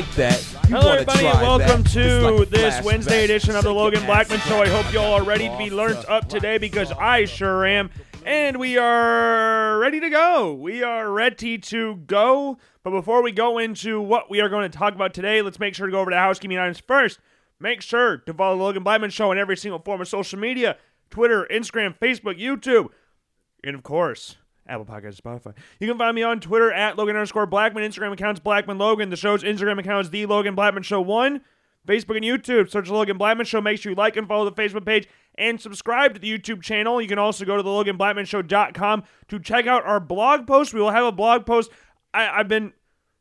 like that, you hello, everybody, and welcome to this Wednesday edition of the Logan Blackman Show. I hope y'all are ready to be learnt up today because I sure am. And we are ready to go. We are ready to go. But before we go into what we are going to talk about today, let's make sure to go over to housekeeping items first. Make sure to follow the Logan Blackman Show on every single form of social media, Twitter, Instagram, Facebook, YouTube, and of course, Apple Podcasts, Spotify. You can find me on Twitter at Logan_Blackman, Instagram accounts BlackmanLogan, the show's Instagram accounts The Logan Blackman Show 1, Facebook and YouTube. Search The Logan Blackman Show. Make sure you like and follow the Facebook page and subscribe to the YouTube channel. You can also go to theloganblackmanshow.com to check out our blog post. We will have a blog post. I've been,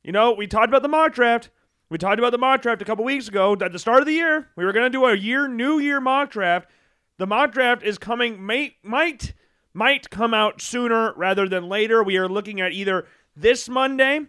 you know, we talked about the mock draft. We talked about the mock draft a couple weeks ago. At the start of the year, we were going to do a new year mock draft. The mock draft is coming, might come out sooner rather than later. We are looking at either this Monday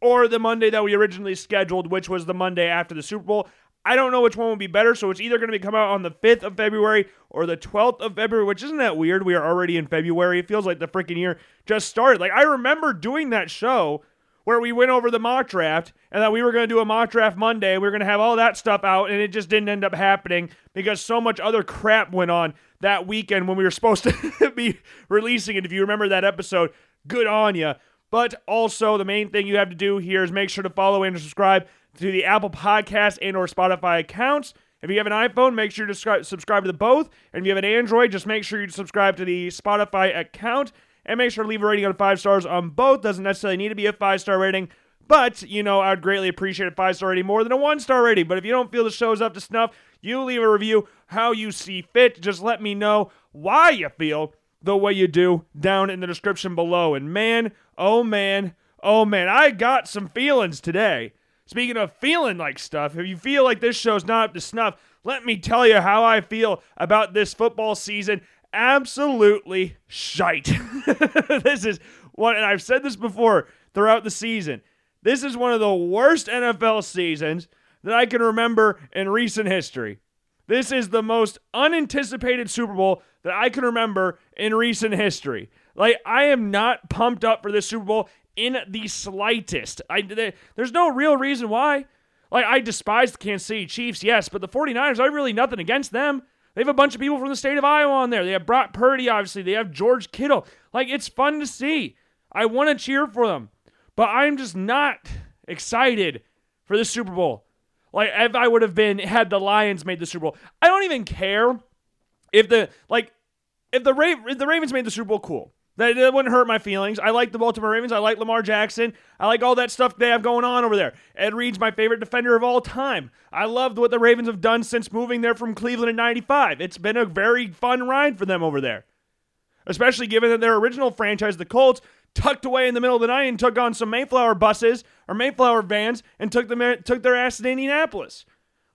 or the Monday that we originally scheduled, which was the Monday after the Super Bowl. I don't know which one would be better, so it's either going to come out on the 5th of February or the 12th of February, which isn't that weird. We are already in February. It feels like the freaking year just started. Like, I remember doing that show where we went over the mock draft and that we were going to do a mock draft Monday. We were going to have all that stuff out, and it just didn't end up happening because so much other crap went on that weekend when we were supposed to be releasing it. If you remember that episode, good on you. But also, the main thing you have to do here is make sure to follow and subscribe to the Apple Podcast and or Spotify accounts. If you have an iPhone, make sure to subscribe to the both. And if you have an Android, just make sure you subscribe to the Spotify account. And make sure to leave a rating on 5 stars on both. Doesn't necessarily need to be a 5-star rating. But, you know, I would greatly appreciate a 5-star rating more than a 1-star rating. But if you don't feel the show's up to snuff, you leave a review how you see fit. Just let me know why you feel the way you do down in the description below. And man, oh man, oh man, I got some feelings today. Speaking of feeling like stuff, if you feel like this show's not up to snuff, let me tell you how I feel about this football season. Absolutely shite. This is one, and I've said this before throughout the season, this is one of the worst NFL seasons that I can remember in recent history. This is the most unanticipated Super Bowl that I can remember in recent history. Like, I am not pumped up for this Super Bowl in the slightest. There's no real reason why. Like, I despise the Kansas City Chiefs, yes, but the 49ers, I have really nothing against them. They have a bunch of people from the state of Iowa on there. They have Brock Purdy, obviously. They have George Kittle. Like, it's fun to see. I want to cheer for them. But I'm just not excited for the Super Bowl. Like, if I would have been had the Lions made the Super Bowl. I don't even care if the Ravens made the Super Bowl, cool. That wouldn't hurt my feelings. I like the Baltimore Ravens. I like Lamar Jackson. I like all that stuff they have going on over there. Ed Reed's my favorite defender of all time. I loved what the Ravens have done since moving there from Cleveland in 95. It's been a very fun ride for them over there, especially given that their original franchise, the Colts, tucked away in the middle of the night and took on some Mayflower buses or Mayflower vans and took their ass to Indianapolis.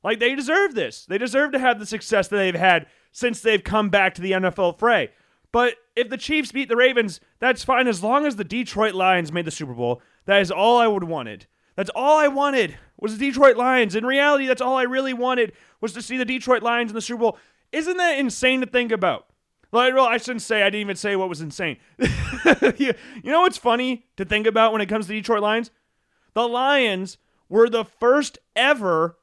Like, they deserve this. They deserve to have the success that they've had since they've come back to the NFL fray. But if the Chiefs beat the Ravens, that's fine. As long as the Detroit Lions made the Super Bowl, that is all I would have wanted. That's all I wanted was the Detroit Lions. In reality, that's all I really wanted was to see the Detroit Lions in the Super Bowl. Isn't that insane to think about? Like, well, I didn't even say what was insane. You know what's funny to think about when it comes to Detroit Lions? The Lions were the first ever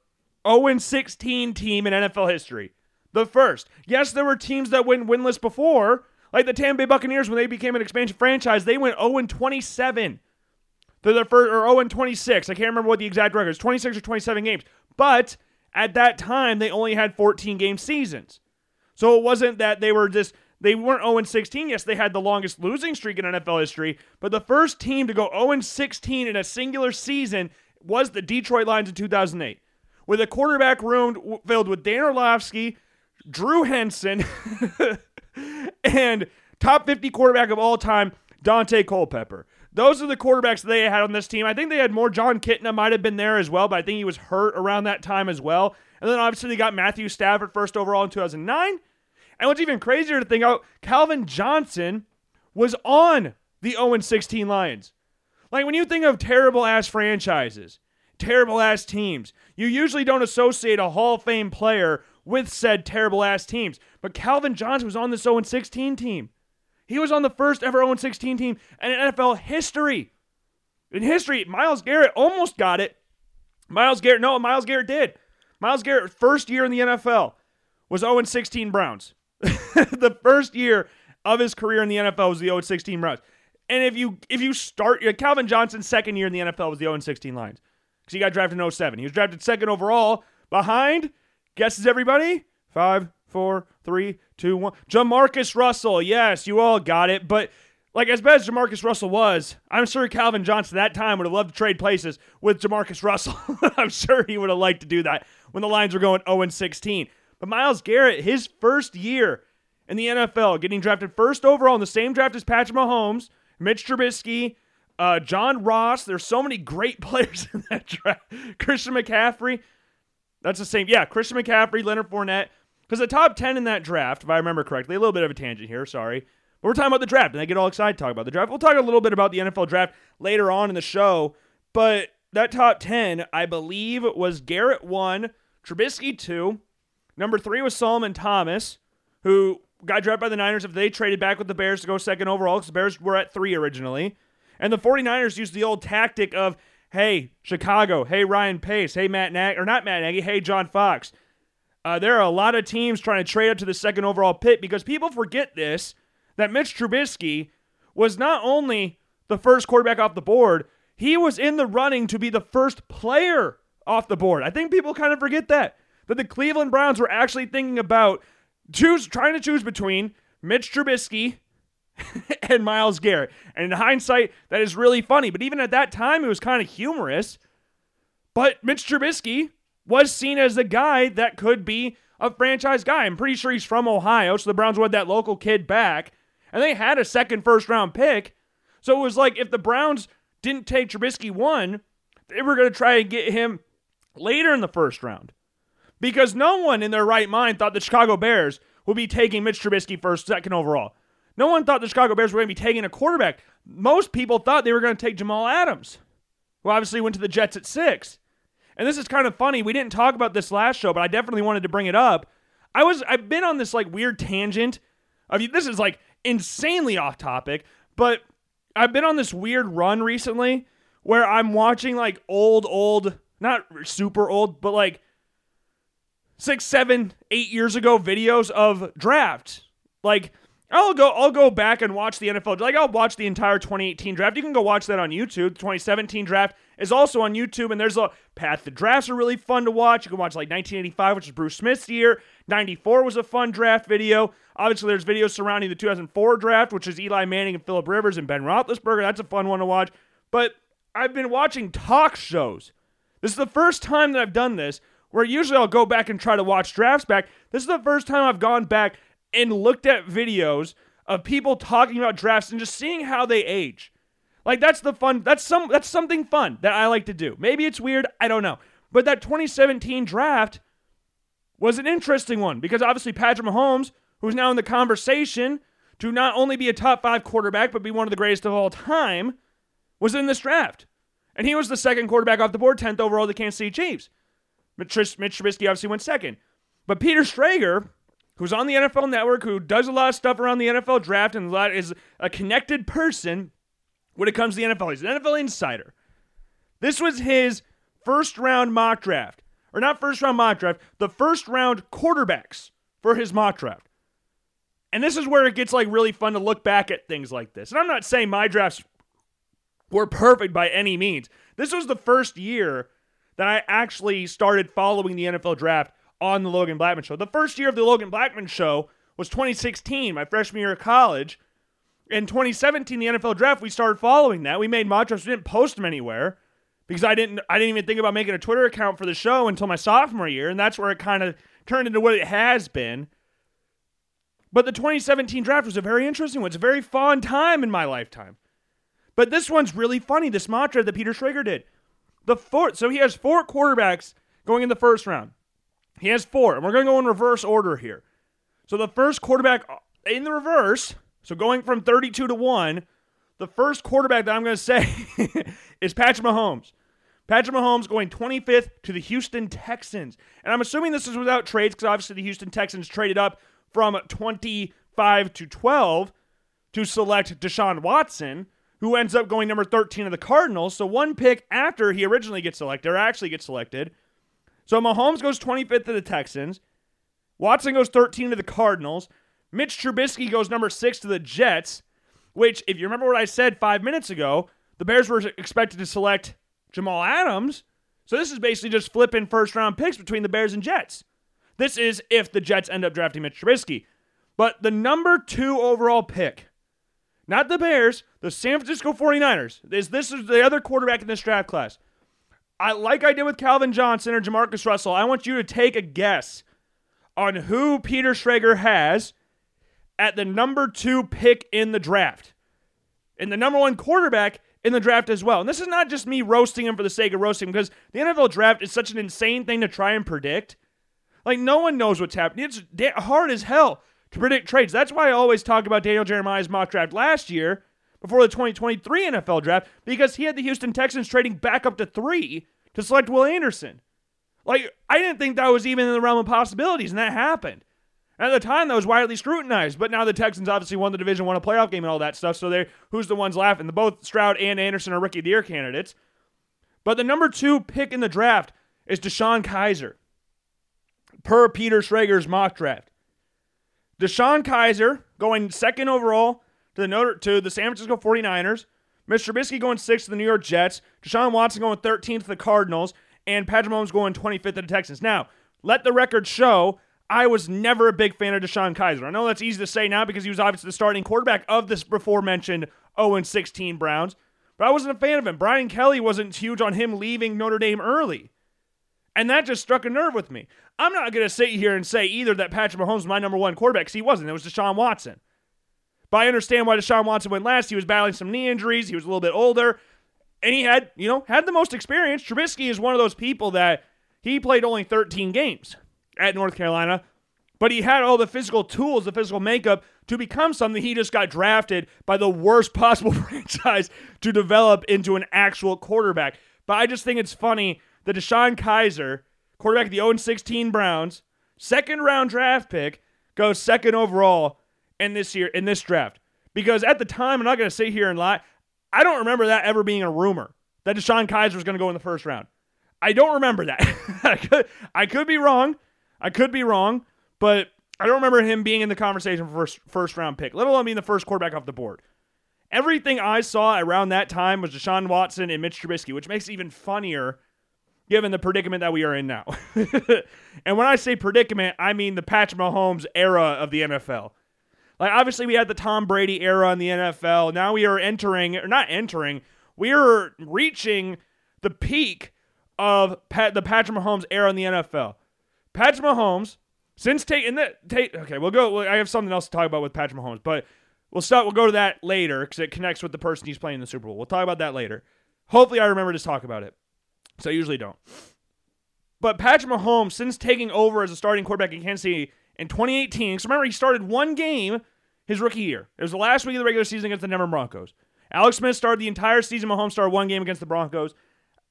0-16 team in NFL history. The first. Yes, there were teams that went winless before. Like the Tampa Bay Buccaneers, when they became an expansion franchise, they went 0-27. They're the first, or 0-26. I can't remember what the exact record is, 26 or 27 games. But at that time, they only had 14-game seasons. So it wasn't that they weren't 0-16. Yes, they had the longest losing streak in NFL history. But the first team to go 0-16 in a singular season was the Detroit Lions in 2008. With a quarterback room filled with Dan Orlovsky, Drew Henson, and top 50 quarterback of all time, Dante Culpepper. Those are the quarterbacks they had on this team. I think they had more. John Kitna might have been there as well, but I think he was hurt around that time as well. And then obviously they got Matthew Stafford first overall in 2009. And what's even crazier to think out, Calvin Johnson was on the 0-16 Lions. Like, when you think of terrible-ass franchises, terrible-ass teams, you usually don't associate a Hall of Fame player with said terrible-ass teams. But Calvin Johnson was on this 0-16 team. He was on the first ever 0-16 team in NFL history. In history, Myles Garrett almost got it Myles Garrett, no, Myles Garrett did. Myles Garrett, first year in the NFL, was 0-16 Browns. The first year of his career in the NFL was the 0-16 Browns. And if you start, Calvin Johnson's second year in the NFL was the 0-16 Lions. Because he got drafted in 07. He was drafted second overall behind, guesses everybody, 5, 4, 3, 2, 1. Jamarcus Russell. Yes, you all got it. But like as bad as Jamarcus Russell was, I'm sure Calvin Johnson at that time would have loved to trade places with Jamarcus Russell. I'm sure he would have liked to do that when the Lions were going 0-16. But Myles Garrett, his first year in the NFL, getting drafted first overall in the same draft as Patrick Mahomes, Mitch Trubisky, John Ross. There's so many great players in that draft. Christian McCaffrey. That's the same. Yeah, Christian McCaffrey, Leonard Fournette. Because the top 10 in that draft, if I remember correctly, a little bit of a tangent here, sorry. But we're talking about the draft, and I get all excited talking about the draft. We'll talk a little bit about the NFL draft later on in the show. But that top 10, I believe, was Garrett 1, Trubisky 2. Number 3 was Solomon Thomas, who got drafted by the Niners if they traded back with the Bears to go second overall, because the Bears were at 3 originally. And the 49ers used the old tactic of, hey, Chicago, hey, Ryan Pace, hey, Matt Nagy, or not Matt Nagy, hey, John Fox. There are a lot of teams trying to trade up to the second overall pick because people forget this, that Mitch Trubisky was not only the first quarterback off the board, he was in the running to be the first player off the board. I think people kind of forget that the Cleveland Browns were actually thinking about trying to choose between Mitch Trubisky and Myles Garrett. And in hindsight, that is really funny. But even at that time, it was kind of humorous. But Mitch Trubisky was seen as the guy that could be a franchise guy. I'm pretty sure he's from Ohio, so the Browns wanted that local kid back. And they had a second first-round pick. So it was like if the Browns didn't take Trubisky 1, they were going to try and get him later in the first round. Because no one in their right mind thought the Chicago Bears would be taking Mitch Trubisky second overall. No one thought the Chicago Bears were going to be taking a quarterback. Most people thought they were going to take Jamal Adams, who obviously went to the Jets at 6. And this is kind of funny. We didn't talk about this last show, but I definitely wanted to bring it up. I've been on this like weird tangent. This is like insanely off topic, but I've been on this weird run recently where I'm watching like old, not super old, but like 6, 7, 8 years ago videos of drafts. Like I'll go back and watch the NFL. Like I'll watch the entire 2018 draft. You can go watch that on YouTube. The 2017 draft is also on YouTube, and there's a path. The drafts are really fun to watch. You can watch like 1985, which is Bruce Smith's year. 94 was a fun draft video. Obviously, there's videos surrounding the 2004 draft, which is Eli Manning and Phillip Rivers and Ben Roethlisberger. That's a fun one to watch. But I've been watching talk shows. This is the first time that I've done this, where usually I'll go back and try to watch drafts back. This is the first time I've gone back and looked at videos of people talking about drafts and just seeing how they age. Like, that's the fun. That's something fun that I like to do. Maybe it's weird. I don't know. But that 2017 draft was an interesting one because obviously Patrick Mahomes, who's now in the conversation to not only be a top 5 quarterback but be one of the greatest of all time, was in this draft. And he was the second quarterback off the board, 10th overall, the Kansas City Chiefs. Mitch Trubisky obviously went second. But Peter Schrager, who's on the NFL Network, who does a lot of stuff around the NFL draft and is a connected person, when it comes to the NFL, he's an NFL insider. This was his first-round mock draft. Or not first-round mock draft, the first-round quarterbacks for his mock draft. And this is where it gets like really fun to look back at things like this. And I'm not saying my drafts were perfect by any means. This was the first year that I actually started following the NFL draft on the Logan Blackman Show. The first year of the Logan Blackman Show was 2016, my freshman year of college. In 2017, the NFL draft, we started following that. We made mock drafts. We didn't post them anywhere because I didn't even think about making a Twitter account for the show until my sophomore year, and that's where it kind of turned into what it has been. But the 2017 draft was a very interesting one. It's a very fond time in my lifetime. But this one's really funny, this mock draft that Peter Schrager did. So he has 4 quarterbacks going in the first round. He has 4, and we're going to go in reverse order here. So the first quarterback in the reverse... So going from 32 to 1, the first quarterback that I'm going to say is Patrick Mahomes. Patrick Mahomes going 25th to the Houston Texans. And I'm assuming this is without trades because obviously the Houston Texans traded up from 25 to 12 to select DeShaun Watson, who ends up going number 13 of the Cardinals. So one pick after he originally gets selected, or actually gets selected. So Mahomes goes 25th to the Texans. Watson goes 13 to the Cardinals. Mitch Trubisky goes number 6 to the Jets, which, if you remember what I said 5 minutes ago, the Bears were expected to select Jamal Adams. So this is basically just flipping first-round picks between the Bears and Jets. This is if the Jets end up drafting Mitch Trubisky. But the number 2 overall pick, not the Bears, the San Francisco 49ers, this is the other quarterback in this draft class. Like I did with Calvin Johnson or Jamarcus Russell, I want you to take a guess on who Peter Schrager has at the number 2 pick in the draft. And the number 1 quarterback in the draft as well. And this is not just me roasting him for the sake of roasting him, because the NFL draft is such an insane thing to try and predict. Like, no one knows what's happening. It's hard as hell to predict trades. That's why I always talk about Daniel Jeremiah's mock draft last year before the 2023 NFL draft, because he had the Houston Texans trading back up to 3 to select Will Anderson. Like, I didn't think that was even in the realm of possibilities, and that happened. At the time, that was widely scrutinized, but now the Texans obviously won the division, won a playoff game and all that stuff, so who's the ones laughing? Both Stroud and Anderson are Rookie of the Year candidates. But the number 2 pick in the draft is DeShone Kizer, per Peter Schrager's mock draft. DeShone Kizer going 2nd overall to the San Francisco 49ers, Mitch Trubisky going 6th to the New York Jets, Deshaun Watson going 13th to the Cardinals, and Patrick Mahomes going 25th to the Texans. Now, let the record show, I was never a big fan of DeShone Kizer. I know that's easy to say now because he was obviously the starting quarterback of this before-mentioned 0-16 Browns, but I wasn't a fan of him. Brian Kelly wasn't huge on him leaving Notre Dame early, and that just struck a nerve with me. I'm not going to sit here and say either that Patrick Mahomes was my number 1 quarterback, because he wasn't. It was Deshaun Watson. But I understand why Deshaun Watson went last. He was battling some knee injuries. He was a little bit older. And he had the most experience. Trubisky is one of those people that he played only 13 games at North Carolina, but he had all the physical tools, the physical makeup to become something. He just got drafted by the worst possible franchise to develop into an actual quarterback. But I just think it's funny that DeShone Kizer, quarterback of the 0-16 Browns, 2nd-round draft pick, goes 2nd overall in this draft. Because at the time, I'm not going to sit here and lie, I don't remember that ever being a rumor that DeShone Kizer was going to go in the 1st round. I don't remember that. I could be wrong, but I don't remember him being in the conversation for first round pick, let alone being the 1st quarterback off the board. Everything I saw around that time was Deshaun Watson and Mitch Trubisky, which makes it even funnier given the predicament that we are in now. And when I say predicament, I mean the Patrick Mahomes era of the NFL. Like, obviously, we had the Tom Brady era in the NFL. Now we are reaching the peak of the Patrick Mahomes era in the NFL. Patrick Mahomes, I have something else to talk about with Patrick Mahomes, but we'll go to that later because it connects with the person he's playing in the Super Bowl. We'll talk about that later. Hopefully, I remember to talk about it. So I usually don't. But Patrick Mahomes, since taking over as a starting quarterback in Kansas City, in 2018, because remember, he started one game his rookie year. It was the last week of the regular season against the Denver Broncos. Alex Smith started the entire season. Mahomes started one game against the Broncos.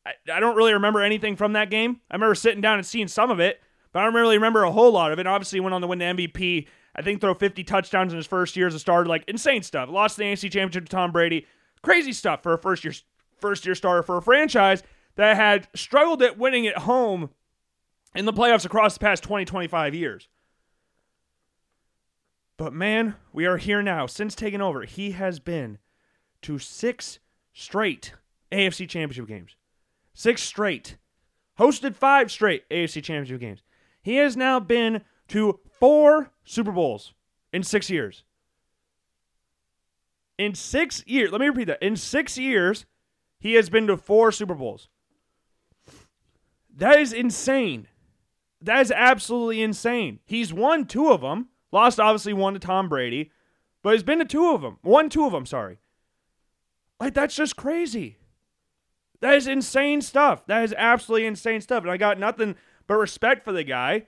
I don't really remember anything from that game. I remember sitting down and seeing some of it, but I don't really remember a whole lot of it. Obviously, went on to win the MVP. I think throw 50 touchdowns in his first year as a starter. Like, insane stuff. Lost the AFC Championship to Tom Brady. Crazy stuff for a first year starter for a franchise that had struggled at winning at home in the playoffs across the past 20-25 years. But man, we are here now. Since taking over, he has been to 6 straight AFC Championship games. 6 straight. Hosted 5 straight AFC Championship games. He has now been to 4 Super Bowls in 6 years. In 6 years, let me repeat that. In 6 years, he has been to 4 Super Bowls. That is insane. That is absolutely insane. He's won 2 of them. Lost, obviously, 1 to Tom Brady, but he's been to 2 of them. Won 2 of them, sorry. Like, that's just crazy. That is insane stuff. That is absolutely insane stuff, and I got nothing but respect for the guy.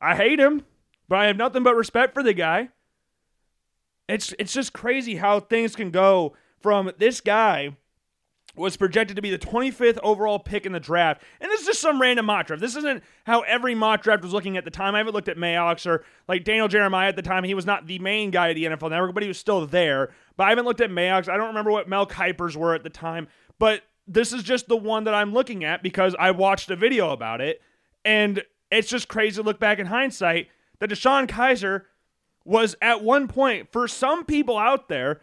I hate him, but I have nothing but respect for the guy. It's just crazy how things can go from this guy was projected to be the 25th overall pick in the draft. And this is just some random mock draft. This isn't how every mock draft was looking at the time. I haven't looked at Mayox or like Daniel Jeremiah at the time. He was not the main guy at the NFL Network, but he was still there. But I haven't looked at Mayox. I don't remember what Mel Kiper's were at the time. But this is just the one that I'm looking at because I watched a video about it. And it's just crazy to look back in hindsight that DeShone Kizer was at one point, for some people out there,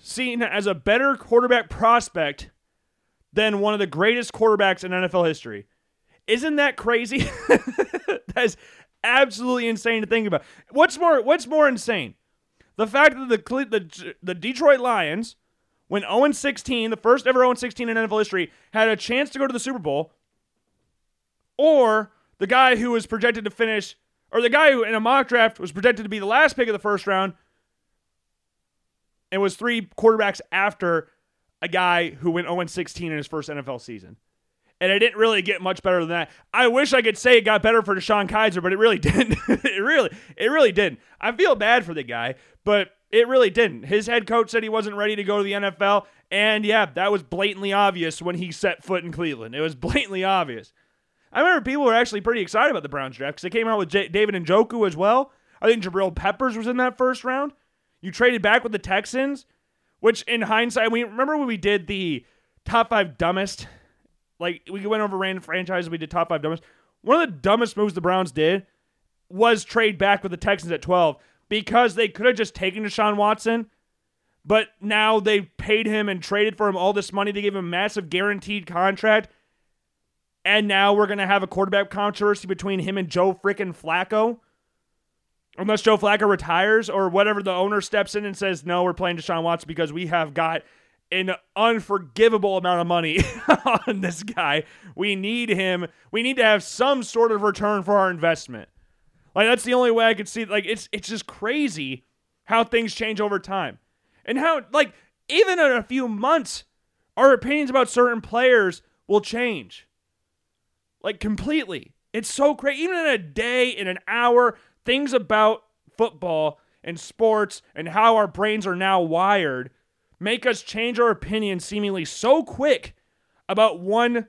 seen as a better quarterback prospect than one of the greatest quarterbacks in NFL history. Isn't that crazy? That's absolutely insane to think about. What's more insane? The fact that the Detroit Lions, when 0-16, the first ever 0-16 in NFL history, had a chance to go to the Super Bowl, or the guy who was projected to finish, or the guy who in a mock draft was projected to be the last pick of the first round, and was three quarterbacks after a guy who went 0-16 in his first NFL season. And it didn't really get much better than that. I wish I could say it got better for DeShone Kizer, but it really didn't. It really didn't. I feel bad for the guy, but it really didn't. His head coach said he wasn't ready to go to the NFL, and yeah, that was blatantly obvious when he set foot in Cleveland. It was blatantly obvious. I remember people were actually pretty excited about the Browns draft because they came out with David Njoku as well. I think Jabril Peppers was in that first round. You traded back with the Texans, which in hindsight, we remember when we did the top five dumbest, like we went over random franchises, we did top five dumbest. One of the dumbest moves the Browns did was trade back with the Texans at 12 because they could have just taken Deshaun Watson, but now they paid him and traded for him all this money. They gave him a massive guaranteed contract. And now we're going to have a quarterback controversy between him and Joe frickin' Flacco. Unless Joe Flacco retires or whatever, the owner steps in and says, no, we're playing Deshaun Watson because we have got an unforgivable amount of money on this guy. We need him. We need to have some sort of return for our investment. Like, that's the only way I could see. Like, it's just crazy how things change over time. And how, like, even in a few months, our opinions about certain players will change. Like, completely. It's so crazy. Even in a day, in an hour, things about football and sports and how our brains are now wired make us change our opinion seemingly so quick about one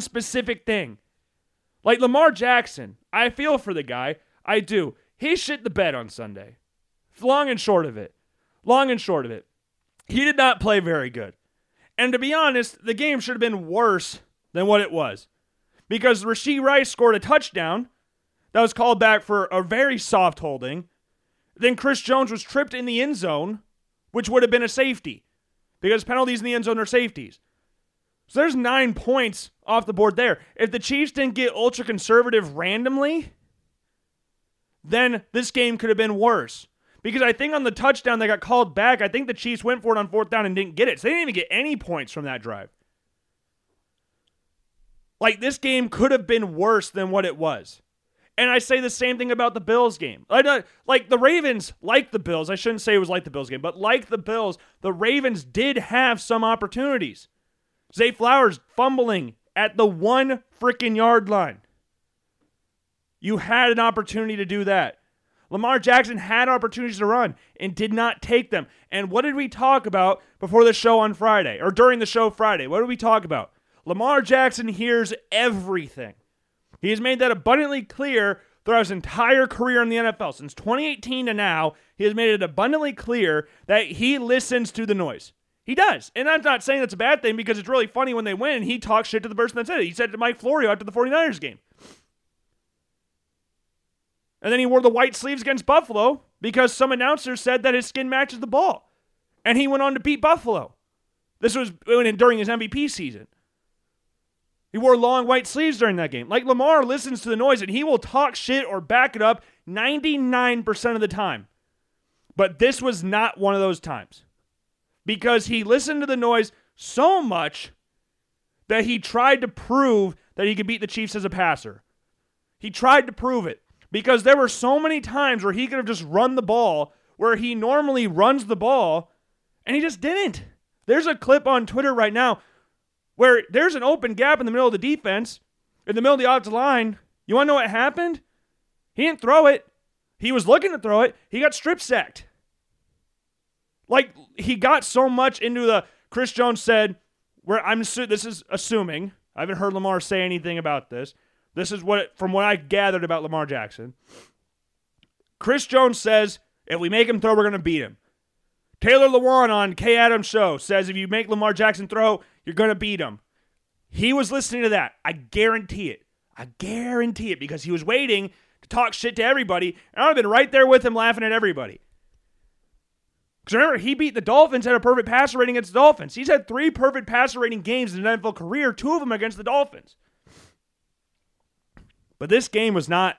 specific thing. Like Lamar Jackson, I feel for the guy. I do. He shit the bed on Sunday. Long and short of it. He did not play very good. And to be honest, the game should have been worse than what it was. Because Rashee Rice scored a touchdown that was called back for a very soft holding. Then Chris Jones was tripped in the end zone, which would have been a safety. Because penalties in the end zone are safeties. So there's 9 points off the board there. If the Chiefs didn't get ultra-conservative randomly, then this game could have been worse. Because I think on the touchdown that got called back, I think the Chiefs went for it on fourth down and didn't get it. So they didn't even get any points from that drive. Like, this game could have been worse than what it was. And I say the same thing about the Bills game. Like, the Ravens, like the Bills, I shouldn't say it was like the Bills game, but like the Bills, the Ravens did have some opportunities. Zay Flowers fumbling at the one freaking yard line. You had an opportunity to do that. Lamar Jackson had opportunities to run and did not take them. And what did we talk about before the show on Friday, or during the show Friday? What did we talk about? Lamar Jackson hears everything. He has made that abundantly clear throughout his entire career in the NFL. Since 2018 to now, he has made it abundantly clear that he listens to the noise. He does. And I'm not saying that's a bad thing because it's really funny when they win. He talks shit to the person that said it. He said it to Mike Florio after the 49ers game. And then he wore the white sleeves against Buffalo because some announcer said that his skin matches the ball. And he went on to beat Buffalo. This was during his MVP season. He wore long white sleeves during that game. Like, Lamar listens to the noise, and he will talk shit or back it up 99% of the time. But this was not one of those times. Because he listened to the noise so much that he tried to prove that he could beat the Chiefs as a passer. He tried to prove it. Because there were so many times where he could have just run the ball, where he normally runs the ball, and he just didn't. There's a clip on Twitter right now where there's an open gap in the middle of the defense, in the middle of the offensive line. You want to know what happened? He didn't throw it. He was looking to throw it. He got strip sacked. Like, he got so much into the Chris Jones said, this is assuming, I haven't heard Lamar say anything about this. This is from what I gathered about Lamar Jackson. Chris Jones says, if we make him throw, we're going to beat him. Taylor Lewan on K. Adams Show says, if you make Lamar Jackson throw, you're going to beat him. He was listening to that. I guarantee it. I guarantee it, because he was waiting to talk shit to everybody, and I would have been right there with him laughing at everybody. Because remember, he beat the Dolphins, had a perfect passer rating against the Dolphins. He's had 3 perfect passer rating games in his NFL career, 2 of them against the Dolphins. But this game was not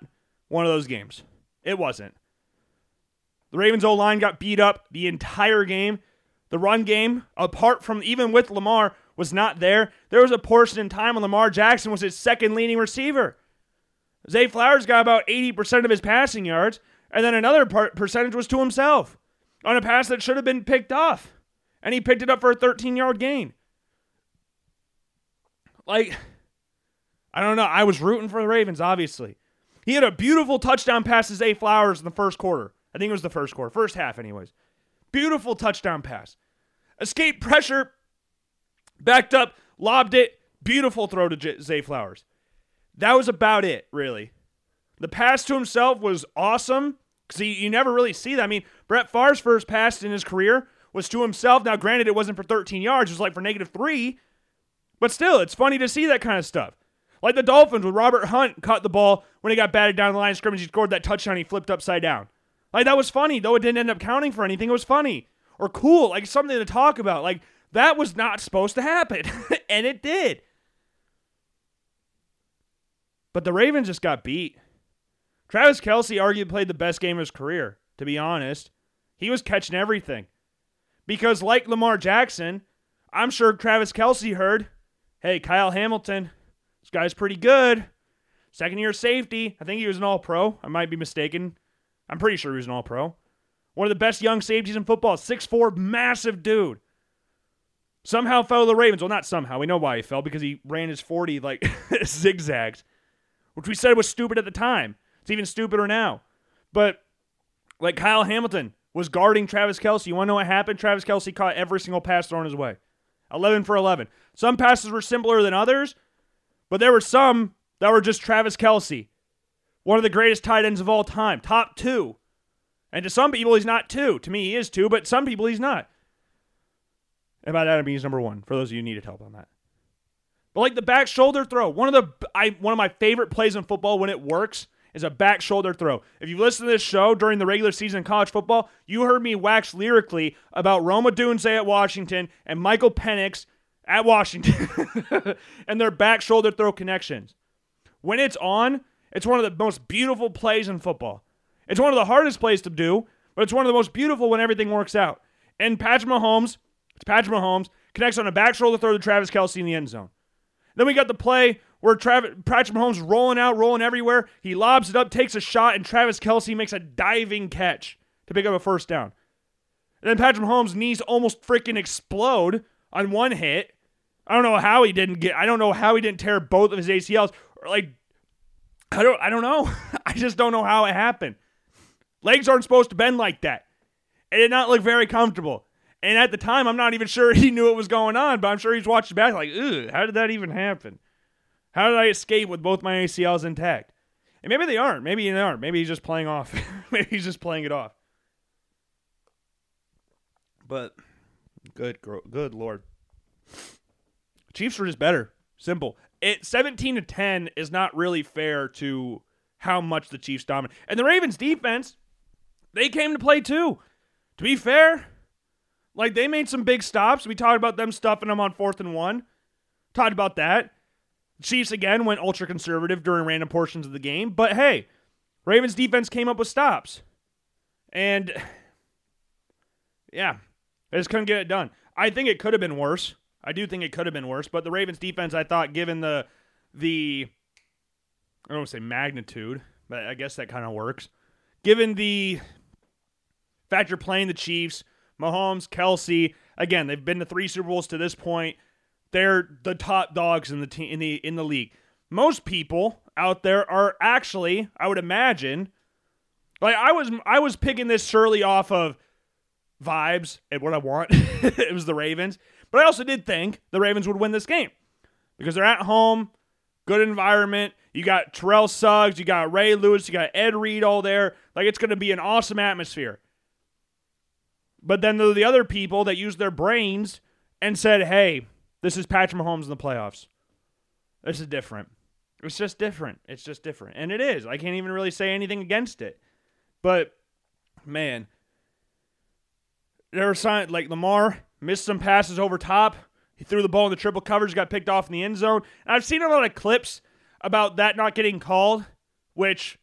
one of those games. It wasn't. The Ravens' O-line got beat up the entire game. The run game, apart from even with Lamar, was not there. There was a portion in time when Lamar Jackson was his second-leading receiver. Zay Flowers got about 80% of his passing yards, and then another percentage was to himself on a pass that should have been picked off, and he picked it up for a 13-yard gain. Like, I don't know. I was rooting for the Ravens, obviously. He had a beautiful touchdown pass to Zay Flowers in the first quarter. I think it was the first quarter. First half, anyways. Beautiful touchdown pass. Escaped pressure. Backed up, lobbed it, beautiful throw to Zay Flowers. That was about it, really. The pass to himself was awesome, because you never really see that. I mean, Brett Favre's first pass in his career was to himself. Now, granted, it wasn't for 13 yards. It was like for -3. But still, it's funny to see that kind of stuff. Like the Dolphins with Robert Hunt caught the ball when he got batted down the line of scrimmage. He scored that touchdown. He flipped upside down. Like, that was funny, though it didn't end up counting for anything. It was funny or cool, like something to talk about. Like, that was not supposed to happen, and it did. But the Ravens just got beat. Travis Kelce arguably played the best game of his career, to be honest. He was catching everything. Because like Lamar Jackson, I'm sure Travis Kelce heard, hey, Kyle Hamilton, this guy's pretty good. Second-year safety. I think he was an all-pro. I might be mistaken. I'm pretty sure he was an all-pro. One of the best young safeties in football. 6'4", massive dude. Somehow fell to the Ravens. Well, not somehow. We know why he fell, because he ran his 40 like zigzags, which we said was stupid at the time. It's even stupider now. But like Kyle Hamilton was guarding Travis Kelce. You want to know what happened? Travis Kelce caught every single pass thrown his way. 11 for 11. Some passes were simpler than others, but there were some that were just Travis Kelce, one of the greatest tight ends of all time, top 2. And to some people, he's not 2. To me, he is 2, but some people, he's not. And by that, I mean he's number 1, for those of you who needed help on that. But like the back shoulder throw, one of my favorite plays in football when it works is a back shoulder throw. If you've listened to this show during the regular season in college football, you heard me wax lyrically about Roma Dunze at Washington and Michael Penix at Washington and their back shoulder throw connections. When it's on, it's one of the most beautiful plays in football. It's one of the hardest plays to do, but it's one of the most beautiful when everything works out. And Patrick Mahomes connects on a back shoulder throw to Travis Kelce in the end zone. Then we got the play where Patrick Mahomes rolling everywhere. He lobs it up, takes a shot, and Travis Kelce makes a diving catch to pick up a first down. And then Patrick Mahomes' knees almost freaking explode on one hit. I don't know how he didn't tear both of his ACLs. I don't know. I just don't know how it happened. Legs aren't supposed to bend like that. It did not look very comfortable. And at the time, I'm not even sure he knew what was going on, but I'm sure he's watching back like, ew, how did that even happen? How did I escape with both my ACLs intact? And maybe they aren't. Maybe they aren't. Maybe he's just playing off. Maybe he's just playing it off. But good Lord. Chiefs were just better. Simple. 17-10 is not really fair to how much the Chiefs dominate. And the Ravens defense, they came to play too. To be fair, like, they made some big stops. We talked about them stuffing them on 4th and 1. Talked about that. Chiefs, again, went ultra-conservative during random portions of the game. But, hey, Ravens' defense came up with stops. And, yeah, they just couldn't get it done. I think it could have been worse. I do think it could have been worse. But the Ravens' defense, I thought, given the I don't want to say magnitude, but I guess that kind of works. Given the fact you're playing the Chiefs, Mahomes, Kelce, again, they've been to 3 Super Bowls to this point. They're the top dogs in the team, in the league. Most people out there are actually, I would imagine, like I was picking this surely off of vibes and what I want. It was the Ravens. But I also did think the Ravens would win this game because they're at home, good environment. You got Terrell Suggs, you got Ray Lewis, you got Ed Reed all there. Like, it's going to be an awesome atmosphere. But then there are the other people that used their brains and said, hey, this is Patrick Mahomes in the playoffs. This is different. It's just different. It's just different. And it is. I can't even really say anything against it. But, man, there were signs like Lamar missed some passes over top. He threw the ball in the triple coverage, got picked off in the end zone. And I've seen a lot of clips about that not getting called, which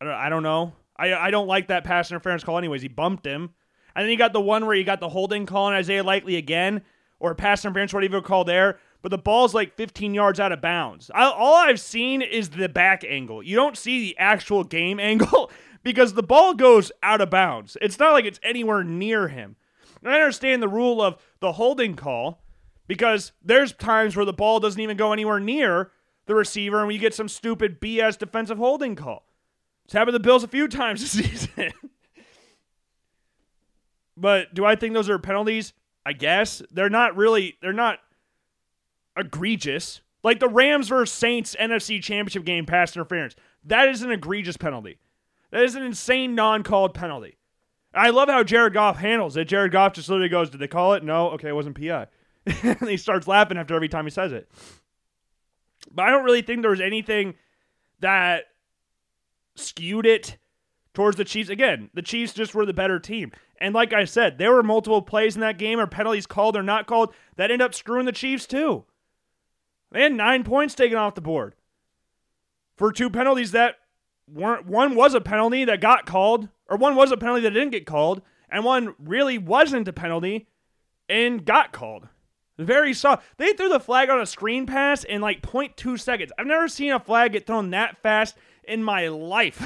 I don't know. I don't like that pass interference call anyways. He bumped him. And then you got the one where you got the holding call on Isaiah Likely again, or pass interference, whatever you call there. But the ball's like 15 yards out of bounds. All I've seen is the back angle. You don't see the actual game angle because the ball goes out of bounds. It's not like it's anywhere near him. And I understand the rule of the holding call because there's times where the ball doesn't even go anywhere near the receiver and you get some stupid BS defensive holding call. It's happened to the Bills a few times this season. But do I think those are penalties? I guess. They're not egregious. Like the Rams versus Saints NFC Championship game pass interference. That is an egregious penalty. That is an insane non-called penalty. I love how Jared Goff handles it. Jared Goff just literally goes, did they call it? No. Okay, it wasn't PI. And he starts laughing after every time he says it. But I don't really think there was anything that skewed it towards the Chiefs. Again, the Chiefs just were the better team. And like I said, there were multiple plays in that game or penalties called or not called that ended up screwing the Chiefs too. They had 9 points taken off the board for two penalties that weren't. One was a penalty that got called, or one was a penalty that didn't get called, and one really wasn't a penalty and got called. Very soft. They threw the flag on a screen pass in like 0.2 seconds. I've never seen a flag get thrown that fast in my life.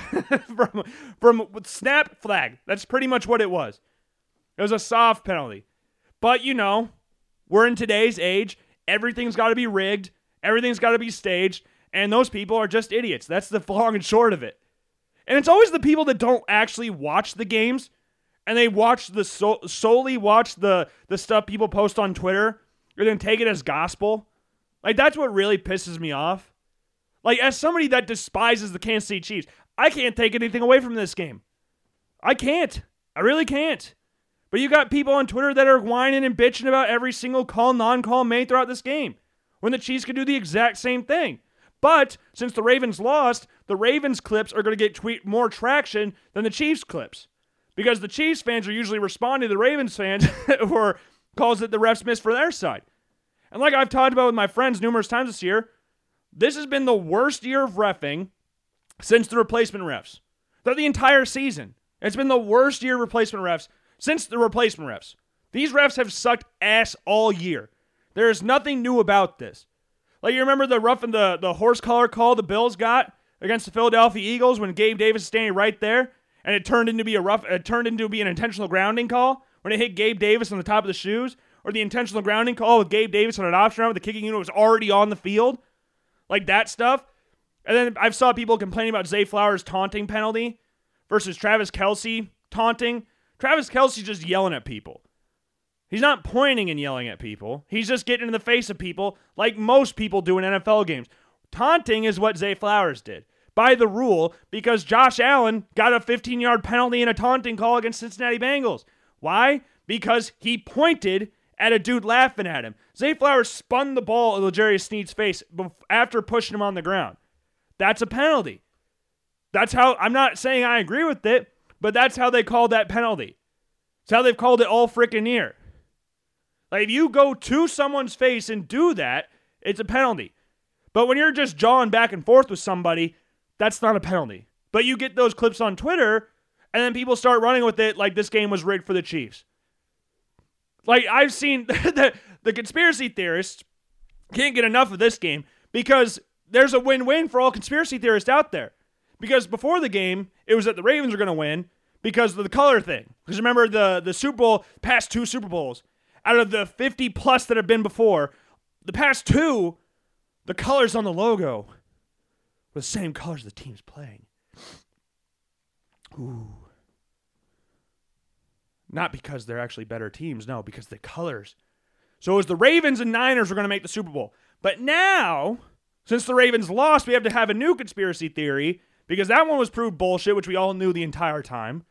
from snap flag. That's pretty much what it was. It was a soft penalty. But, you know, we're in today's age. Everything's got to be rigged. Everything's got to be staged. And those people are just idiots. That's the long and short of it. And it's always the people that don't actually watch the games. And they watch the solely watch the stuff people post on Twitter. You're going to take it as gospel. Like, that's what really pisses me off. Like, as somebody that despises the Kansas City Chiefs, I can't take anything away from this game. I can't. I really can't. But you got people on Twitter that are whining and bitching about every single call, non-call made throughout this game, when the Chiefs could do the exact same thing. But since the Ravens lost, the Ravens clips are going to get more traction than the Chiefs clips. Because the Chiefs fans are usually responding to the Ravens fans or calls that the refs missed for their side. And like I've talked about with my friends numerous times this year, this has been the worst year of reffing since the replacement refs. Throughout the entire season. It's been the worst year of replacement refs since the replacement refs. These refs have sucked ass all year. There is nothing new about this. Like, you remember the roughing the horse collar call the Bills got against the Philadelphia Eagles when Gabe Davis is standing right there and it turned into be an intentional grounding call? When it hit Gabe Davis on the top of the shoes, or the intentional grounding call with Gabe Davis on an option round with the kicking unit was already on the field, like that stuff. And then I've saw people complaining about Zay Flowers' taunting penalty versus Travis Kelce taunting. Travis Kelce's just yelling at people. He's not pointing and yelling at people. He's just getting in the face of people like most people do in NFL games. Taunting is what Zay Flowers did by the rule because Josh Allen got a 15-yard penalty and a taunting call against Cincinnati Bengals. Why? Because he pointed at a dude laughing at him. Zay Flowers spun the ball at L'Jarius Sneed's face after pushing him on the ground. That's a penalty. That's how, I'm not saying I agree with it, but that's how they called that penalty. It's how they've called it all freaking year. Like, if you go to someone's face and do that, it's a penalty. But when you're just jawing back and forth with somebody, that's not a penalty. But you get those clips on Twitter, and then people start running with it like this game was rigged for the Chiefs. Like, I've seen the conspiracy theorists can't get enough of this game because there's a win-win for all conspiracy theorists out there. Because before the game, it was that the Ravens were going to win because of the color thing. Because remember, the Super Bowl, past two Super Bowls, out of the 50-plus that have been before, the past two, the colors on the logo were the same colors the team's playing. Ooh. Not because they're actually better teams. No, because the colors. So it was the Ravens and Niners were going to make the Super Bowl. But now, since the Ravens lost, we have to have a new conspiracy theory because that one was proved bullshit, which we all knew the entire time.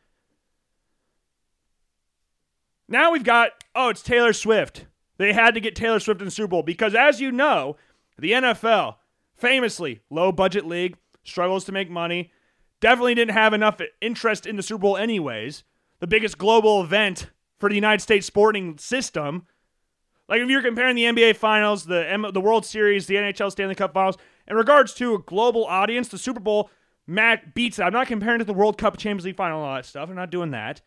Now we've got, oh, it's Taylor Swift. They had to get Taylor Swift in the Super Bowl because, as you know, the NFL, famously low-budget league, struggles to make money, definitely didn't have enough interest in the Super Bowl anyways, the biggest global event for the United States sporting system. Like, if you're comparing the NBA Finals, the World Series, the NHL Stanley Cup Finals, in regards to a global audience, the Super Bowl beats it. I'm not comparing it to the World Cup, Champions League Final, and all that stuff. I'm not doing that.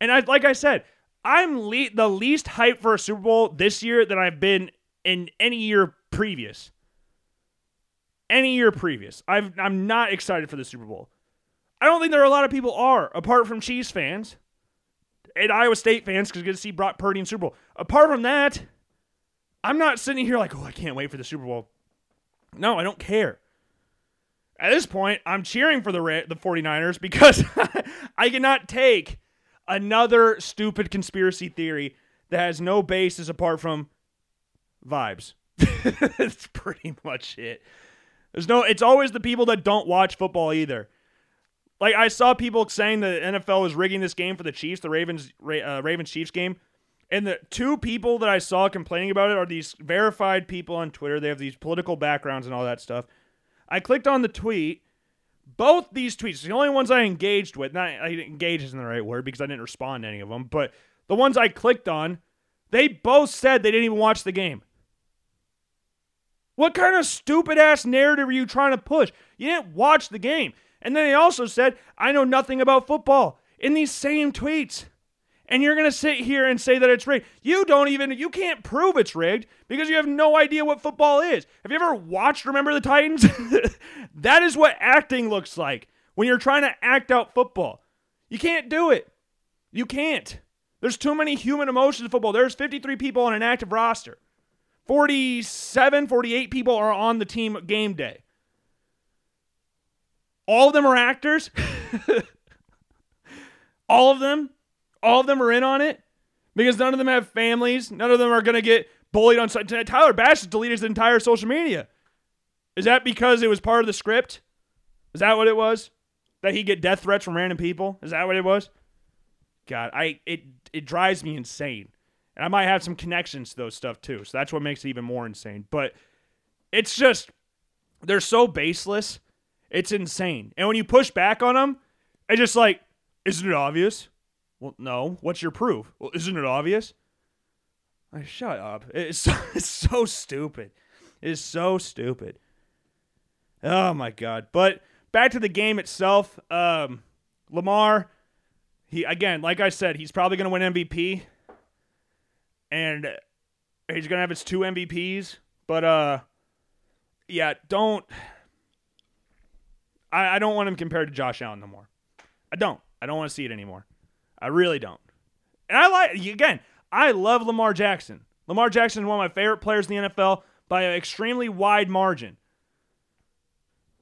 And like I said, I'm the least hyped for a Super Bowl this year than I've been in any year previous. I'm not excited for the Super Bowl. I don't think there are a lot of people are, apart from Chiefs fans and Iowa State fans, because you get to see Brock Purdy in Super Bowl. Apart from that, I'm not sitting here like, oh, I can't wait for the Super Bowl. No, I don't care. At this point, I'm cheering for the 49ers because I cannot take another stupid conspiracy theory that has no basis apart from vibes. That's pretty much it. It's always the people that don't watch football either. Like, I saw people saying the NFL was rigging this game for the Chiefs, the Ravens-Chiefs game. And the two people that I saw complaining about it are these verified people on Twitter. They have these political backgrounds and all that stuff. I clicked on the tweet. Both these tweets, the only ones I engaged with, engage isn't the right word because I didn't respond to any of them, but the ones I clicked on, they both said they didn't even watch the game. What kind of stupid-ass narrative are you trying to push? You didn't watch the game. And then they also said, I know nothing about football, in these same tweets. And you're going to sit here and say that it's rigged. You can't prove it's rigged because you have no idea what football is. Have you ever watched Remember the Titans? That is what acting looks like when you're trying to act out football. You can't do it. You can't. There's too many human emotions in football. There's 53 people on an active roster. 47, 48 people are on the team game day. All of them are actors. All of them. All of them are in on it because none of them have families. None of them are going to get bullied on. Tyler Bass deleted his entire social media. Is that because it was part of the script? Is that what it was? That he'd get death threats from random people? Is that what it was? God, it drives me insane. And I might have some connections to those stuff too. So that's what makes it even more insane. But it's just, they're so baseless. It's insane. And when you push back on them, it's just like, isn't it obvious? Well, no. What's your proof? Well, isn't it obvious? Like, shut up. It's so stupid. It is so stupid. Oh, my God. But back to the game itself. Lamar, like I said, he's probably going to win MVP. And he's going to have his 2 MVPs. But, yeah, I don't want him compared to Josh Allen no more. I don't want to see it anymore. I really don't. And I love Lamar Jackson. Lamar Jackson is one of my favorite players in the NFL by an extremely wide margin.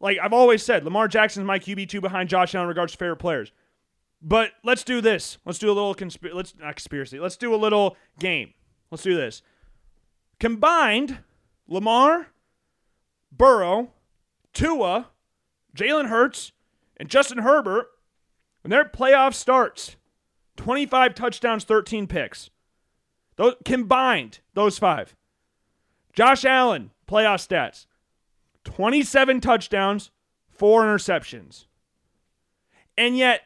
Like I've always said, Lamar Jackson is my QB2 behind Josh Allen in regards to favorite players. But let's do this. Let's do a little conspiracy. Let's do a little game. Let's do this. Combined, Lamar, Burrow, Tua, Jalen Hurts, and Justin Herbert, when their playoff starts, 25 touchdowns, 13 picks. Those combined, those 5. Josh Allen, playoff stats. 27 touchdowns, 4 interceptions. And yet,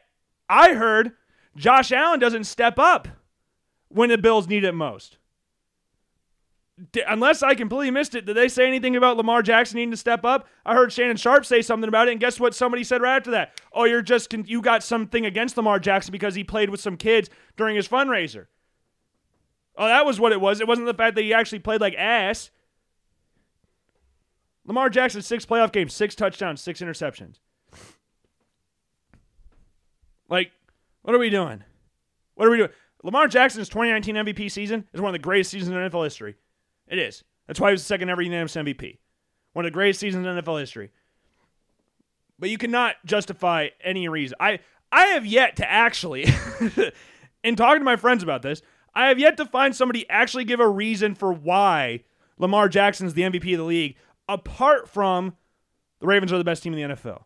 I heard Josh Allen doesn't step up when the Bills need it most. Unless I completely missed it, did they say anything about Lamar Jackson needing to step up? I heard Shannon Sharpe say something about it, and guess what somebody said right after that? Oh, you got something against Lamar Jackson because he played with some kids during his fundraiser. Oh, that was what it was. It wasn't the fact that he actually played like ass. Lamar Jackson, 6 playoff games, 6 touchdowns, 6 interceptions. Like, what are we doing? What are we doing? Lamar Jackson's 2019 MVP season is one of the greatest seasons in NFL history. It is. That's why he was the second ever unanimous MVP. One of the greatest seasons in NFL history. But you cannot justify any reason. I, I have yet to actually, in talking to my friends about this, I have yet to find somebody actually give a reason for why Lamar Jackson's the MVP of the league, apart from the Ravens are the best team in the NFL.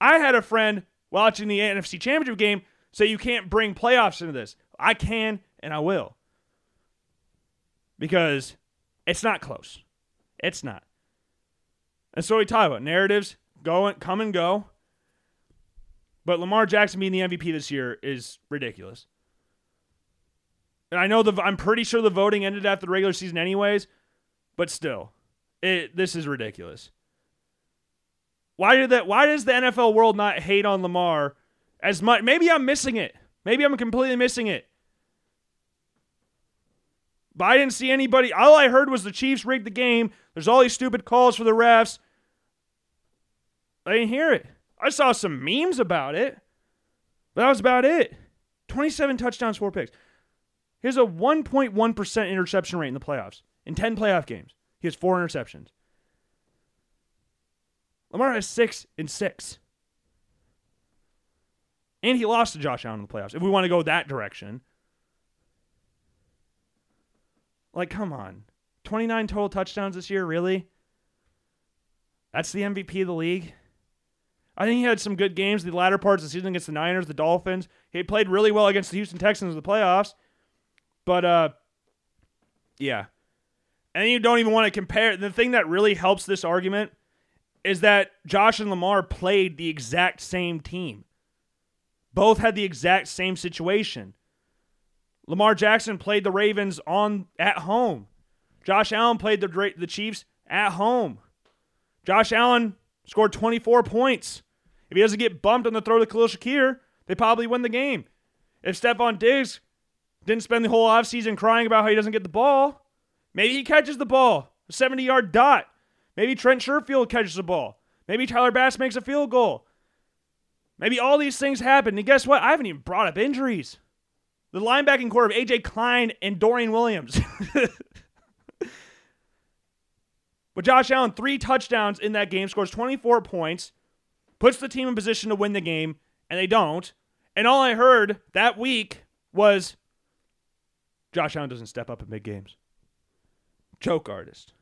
I had a friend watching the NFC Championship game say you can't bring playoffs into this. I can, and I will. Because it's not close. It's not. And so we talk about narratives, go and come and go. But Lamar Jackson being the MVP this year is ridiculous. And I know I'm pretty sure the voting ended after the regular season anyways, but still, this is ridiculous. Why does the NFL world not hate on Lamar as much? Maybe I'm missing it. Maybe I'm completely missing it. But I didn't see anybody. All I heard was the Chiefs rigged the game. There's all these stupid calls for the refs. I didn't hear it. I saw some memes about it. But that was about it. 27 touchdowns, 4 picks. He has a 1.1% interception rate in the playoffs. In 10 playoff games, he has 4 interceptions. Lamar has 6 and 6. And he lost to Josh Allen in the playoffs, if we want to go that direction. Like, come on. 29 total touchdowns this year, really? That's the MVP of the league? I think he had some good games the latter parts of the season against the Niners, the Dolphins. He played really well against the Houston Texans in the playoffs. But, yeah. And you don't even want to compare. The thing that really helps this argument is that Josh and Lamar played the exact same team. Both had the exact same situation. Lamar Jackson played the Ravens at home. Josh Allen played the Chiefs at home. Josh Allen scored 24 points. If he doesn't get bumped on the throw to Khalil Shakir, they probably win the game. If Stefon Diggs didn't spend the whole offseason crying about how he doesn't get the ball, maybe he catches the ball, a 70-yard dot. Maybe Trent Sherfield catches the ball. Maybe Tyler Bass makes a field goal. Maybe all these things happen. And guess what? I haven't even brought up injuries. The linebacking core of A.J. Klein and Dorian Williams. But Josh Allen, 3 touchdowns in that game, scores 24 points, puts the team in position to win the game, and they don't. And all I heard that week was Josh Allen doesn't step up in big games. Joke artist.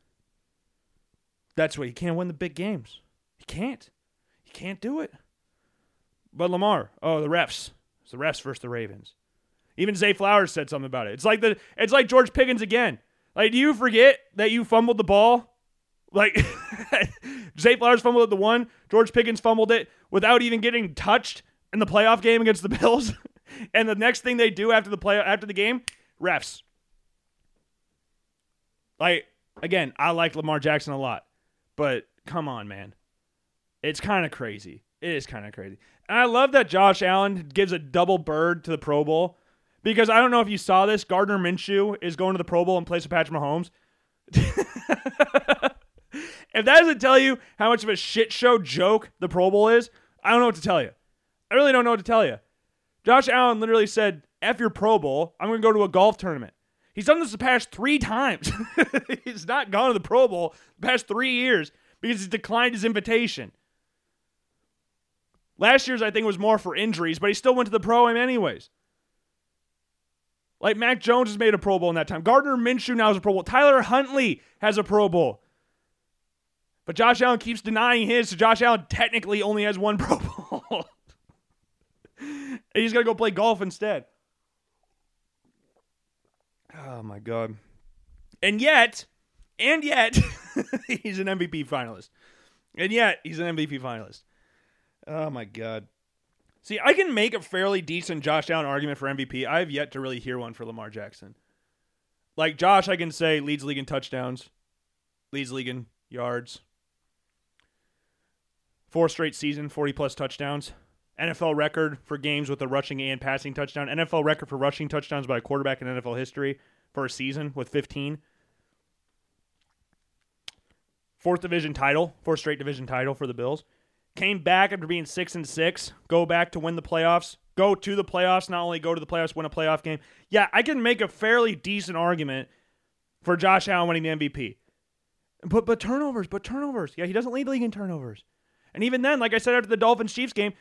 That's why he can't win the big games. He can't. He can't do it. But Lamar, the refs. It's the refs versus the Ravens. Even Zay Flowers said something about it. It's like George Pickens again. Like, do you forget that you fumbled the ball? Like, Zay Flowers fumbled at the 1. George Pickens fumbled it without even getting touched in the playoff game against the Bills. And the next thing they do after the game, refs. Like, again, I like Lamar Jackson a lot. But come on, man. It's kind of crazy. It is kind of crazy. And I love that Josh Allen gives a double bird to the Pro Bowl. Because I don't know if you saw this, Gardner Minshew is going to the Pro Bowl in place of Patrick Mahomes. If that doesn't tell you how much of a shit show joke the Pro Bowl is, I don't know what to tell you. I really don't know what to tell you. Josh Allen literally said, F your Pro Bowl, I'm going to go to a golf tournament. He's done this the past 3 times. He's not gone to the Pro Bowl the past 3 years because he's declined his invitation. Last year's, I think, was more for injuries, but he still went to the Pro-Am anyways. Like, Mac Jones has made a Pro Bowl in that time. Gardner Minshew now has a Pro Bowl. Tyler Huntley has a Pro Bowl. But Josh Allen keeps denying his, so Josh Allen technically only has 1 Pro Bowl. And he's going to go play golf instead. Oh, my God. And yet, he's an MVP finalist. And yet, he's an MVP finalist. Oh, my God. See, I can make a fairly decent Josh Allen argument for MVP. I have yet to really hear one for Lamar Jackson. Like, Josh, I can say leads league in touchdowns, leads league in yards, 4 straight season, 40-plus touchdowns, NFL record for games with a rushing and passing touchdown, NFL record for rushing touchdowns by a quarterback in NFL history for a season with 15, 4th division title, 4 straight division title for the Bills. Came back after being 6 and 6, go back to win the playoffs, go to the playoffs, not only go to the playoffs, win a playoff game. Yeah, I can make a fairly decent argument for Josh Allen winning the MVP. But turnovers. Yeah, he doesn't lead the league in turnovers. And even then, like I said after the Dolphins-Chiefs game,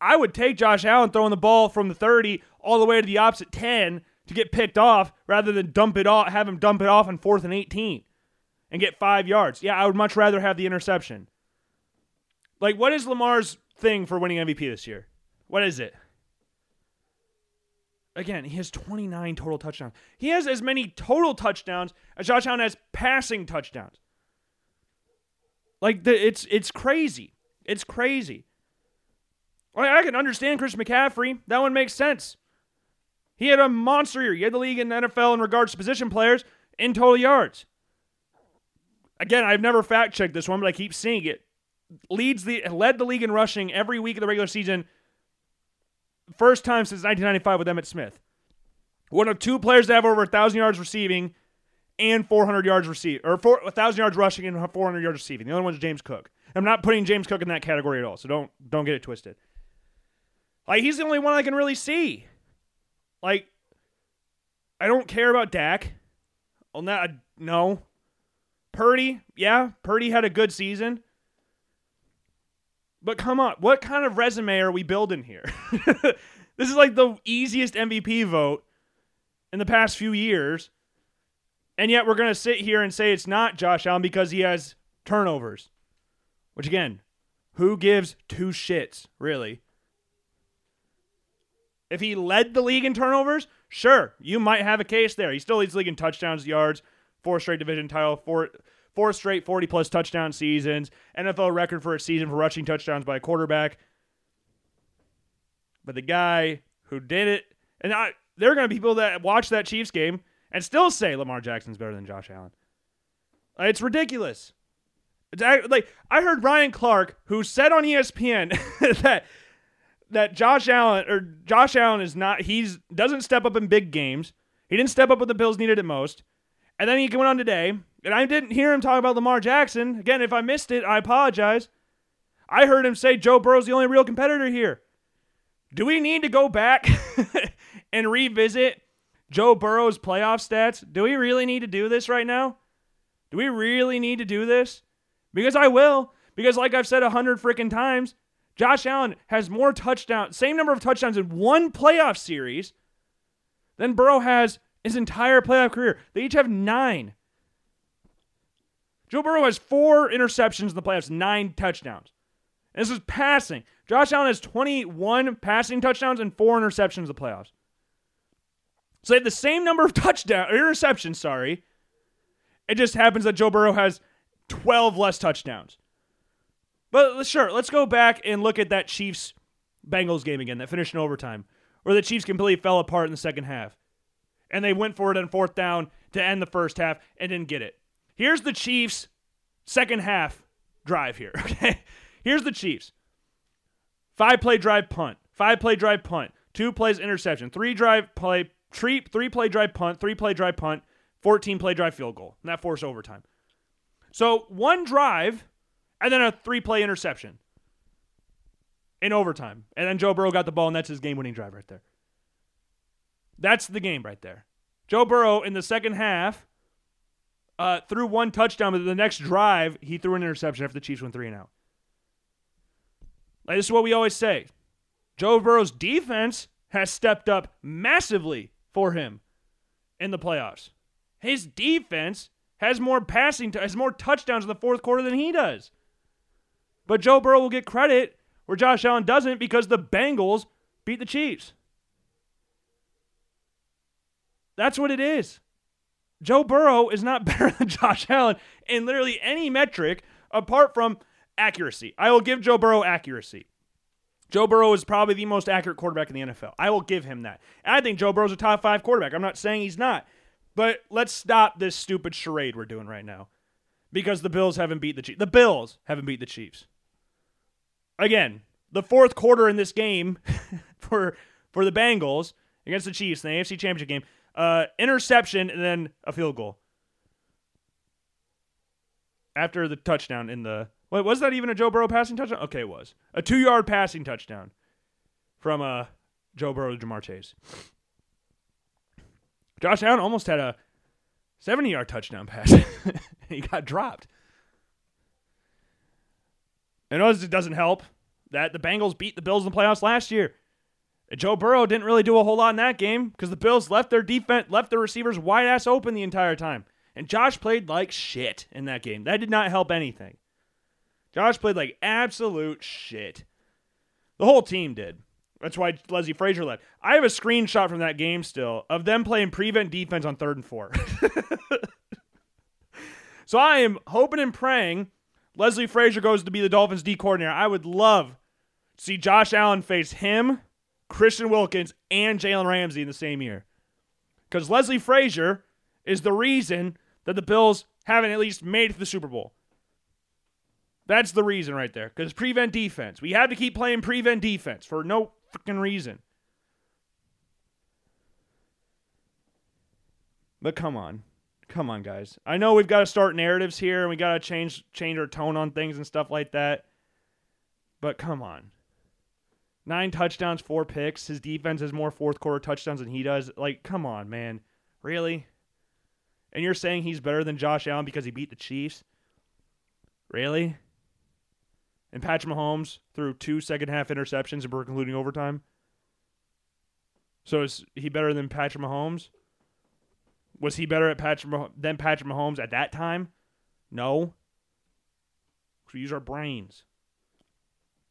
I would take Josh Allen throwing the ball from the 30 all the way to the opposite 10 to get picked off rather than have him dump it off on 4th and 18 and get 5 yards. Yeah, I would much rather have the interception. Like, what is Lamar's thing for winning MVP this year? What is it? Again, he has 29 total touchdowns. He has as many total touchdowns as Josh Allen has passing touchdowns. Like, it's crazy. It's crazy. I can understand Christian McCaffrey. That one makes sense. He had a monster year. He had the league in the NFL in regards to position players in total yards. Again, I've never fact-checked this one, but I keep seeing it. Led the league in rushing every week of the regular season. First time since 1995 with Emmitt Smith. One of two players to have over 1,000 yards receiving and 400 yards receiving, or 1,000 yards rushing and 400 yards receiving. The other one's James Cook. I'm not putting James Cook in that category at all, so don't get it twisted. Like, he's the only one I can really see. Like, I don't care about Dak. No. Purdy, yeah, Purdy had a good season. But come on, what kind of resume are we building here? This is like the easiest MVP vote in the past few years. And yet we're going to sit here and say it's not Josh Allen because he has turnovers. Which again, who gives two shits, really? If he led the league in turnovers, sure, you might have a case there. He still leads the league in touchdowns, yards, 4 straight division title, 4 straight 40-plus touchdown seasons, NFL record for a season for rushing touchdowns by a quarterback. But the guy who did it, and there are going to be people that watch that Chiefs game and still say Lamar Jackson's better than Josh Allen. It's ridiculous. I heard Ryan Clark, who said on ESPN that Josh Allen is not, doesn't step up in big games. He didn't step up when the Bills needed it most. And then he went on today. And I didn't hear him talk about Lamar Jackson. Again, if I missed it, I apologize. I heard him say Joe Burrow's the only real competitor here. Do we need to go back and revisit Joe Burrow's playoff stats? Do we really need to do this right now? Do we really need to do this? Because I will. Because like I've said 100 freaking times, Josh Allen has more touchdowns, same number of touchdowns in one playoff series than Burrow has his entire playoff career. They each have 9. Joe Burrow has 4 interceptions in the playoffs, 9 touchdowns. And this is passing. Josh Allen has 21 passing touchdowns and 4 interceptions in the playoffs. So they have the same number of interceptions, sorry. It just happens that Joe Burrow has 12 less touchdowns. But sure, let's go back and look at that Chiefs-Bengals game again, that finished in overtime, where the Chiefs completely fell apart in the second half. And they went for it on 4th down to end the first half and didn't get it. Here's the Chiefs' second half drive here, okay? Here's the Chiefs. 5-play drive punt. 5-play drive punt. 2 plays interception. 3-play drive punt. 3-play drive punt. 14-play drive field goal. And that forced overtime. So one drive and then a 3-play interception in overtime. And then Joe Burrow got the ball, and that's his game-winning drive right there. That's the game right there. Joe Burrow in the second half threw one touchdown, but the next drive, he threw an interception after the Chiefs went 3-and-out. Like, this is what we always say. Joe Burrow's defense has stepped up massively for him in the playoffs. His defense has more has more touchdowns in the fourth quarter than he does. But Joe Burrow will get credit where Josh Allen doesn't because the Bengals beat the Chiefs. That's what it is. Joe Burrow is not better than Josh Allen in literally any metric apart from accuracy. I will give Joe Burrow accuracy. Joe Burrow is probably the most accurate quarterback in the NFL. I will give him that. And I think Joe Burrow's a top 5 quarterback. I'm not saying he's not. But let's stop this stupid charade we're doing right now because the Bills haven't beat the Chiefs. The Bills haven't beat the Chiefs. Again, the fourth quarter in this game for the Bengals against the Chiefs in the AFC Championship game, interception and then a field goal after the touchdown in the wait, was that even a Joe Burrow passing touchdown? Okay, it was a 2-yard passing touchdown from Joe Burrow to Jamar Chase. Josh Allen almost had a 70-yard touchdown pass. He got dropped. And it doesn't help that the Bengals beat the Bills in the playoffs last year. Joe Burrow didn't really do a whole lot in that game because the Bills left their receivers wide ass open the entire time. And Josh played like shit in that game. That did not help anything. Josh played like absolute shit. The whole team did. That's why Leslie Frazier left. I have a screenshot from that game still of them playing prevent defense on 3rd and 4. So I am hoping and praying Leslie Frazier goes to be the Dolphins D coordinator. I would love to see Josh Allen face him, Christian Wilkins, and Jalen Ramsey in the same year. Because Leslie Frazier is the reason that the Bills haven't at least made it to the Super Bowl. That's the reason right there. Because prevent defense. We have to keep playing prevent defense for no freaking reason. But come on. Come on, guys. I know we've got to start narratives here and we got to change our tone on things and stuff like that. But come on. 9 touchdowns, 4 picks. His defense has more fourth quarter touchdowns than he does. Like, come on, man. Really? And you're saying he's better than Josh Allen because he beat the Chiefs? Really? And Patrick Mahomes threw 2 second-half interceptions and we're concluding overtime. So is he better than Patrick Mahomes? Was he better at than Patrick Mahomes at that time? No. We use our brains.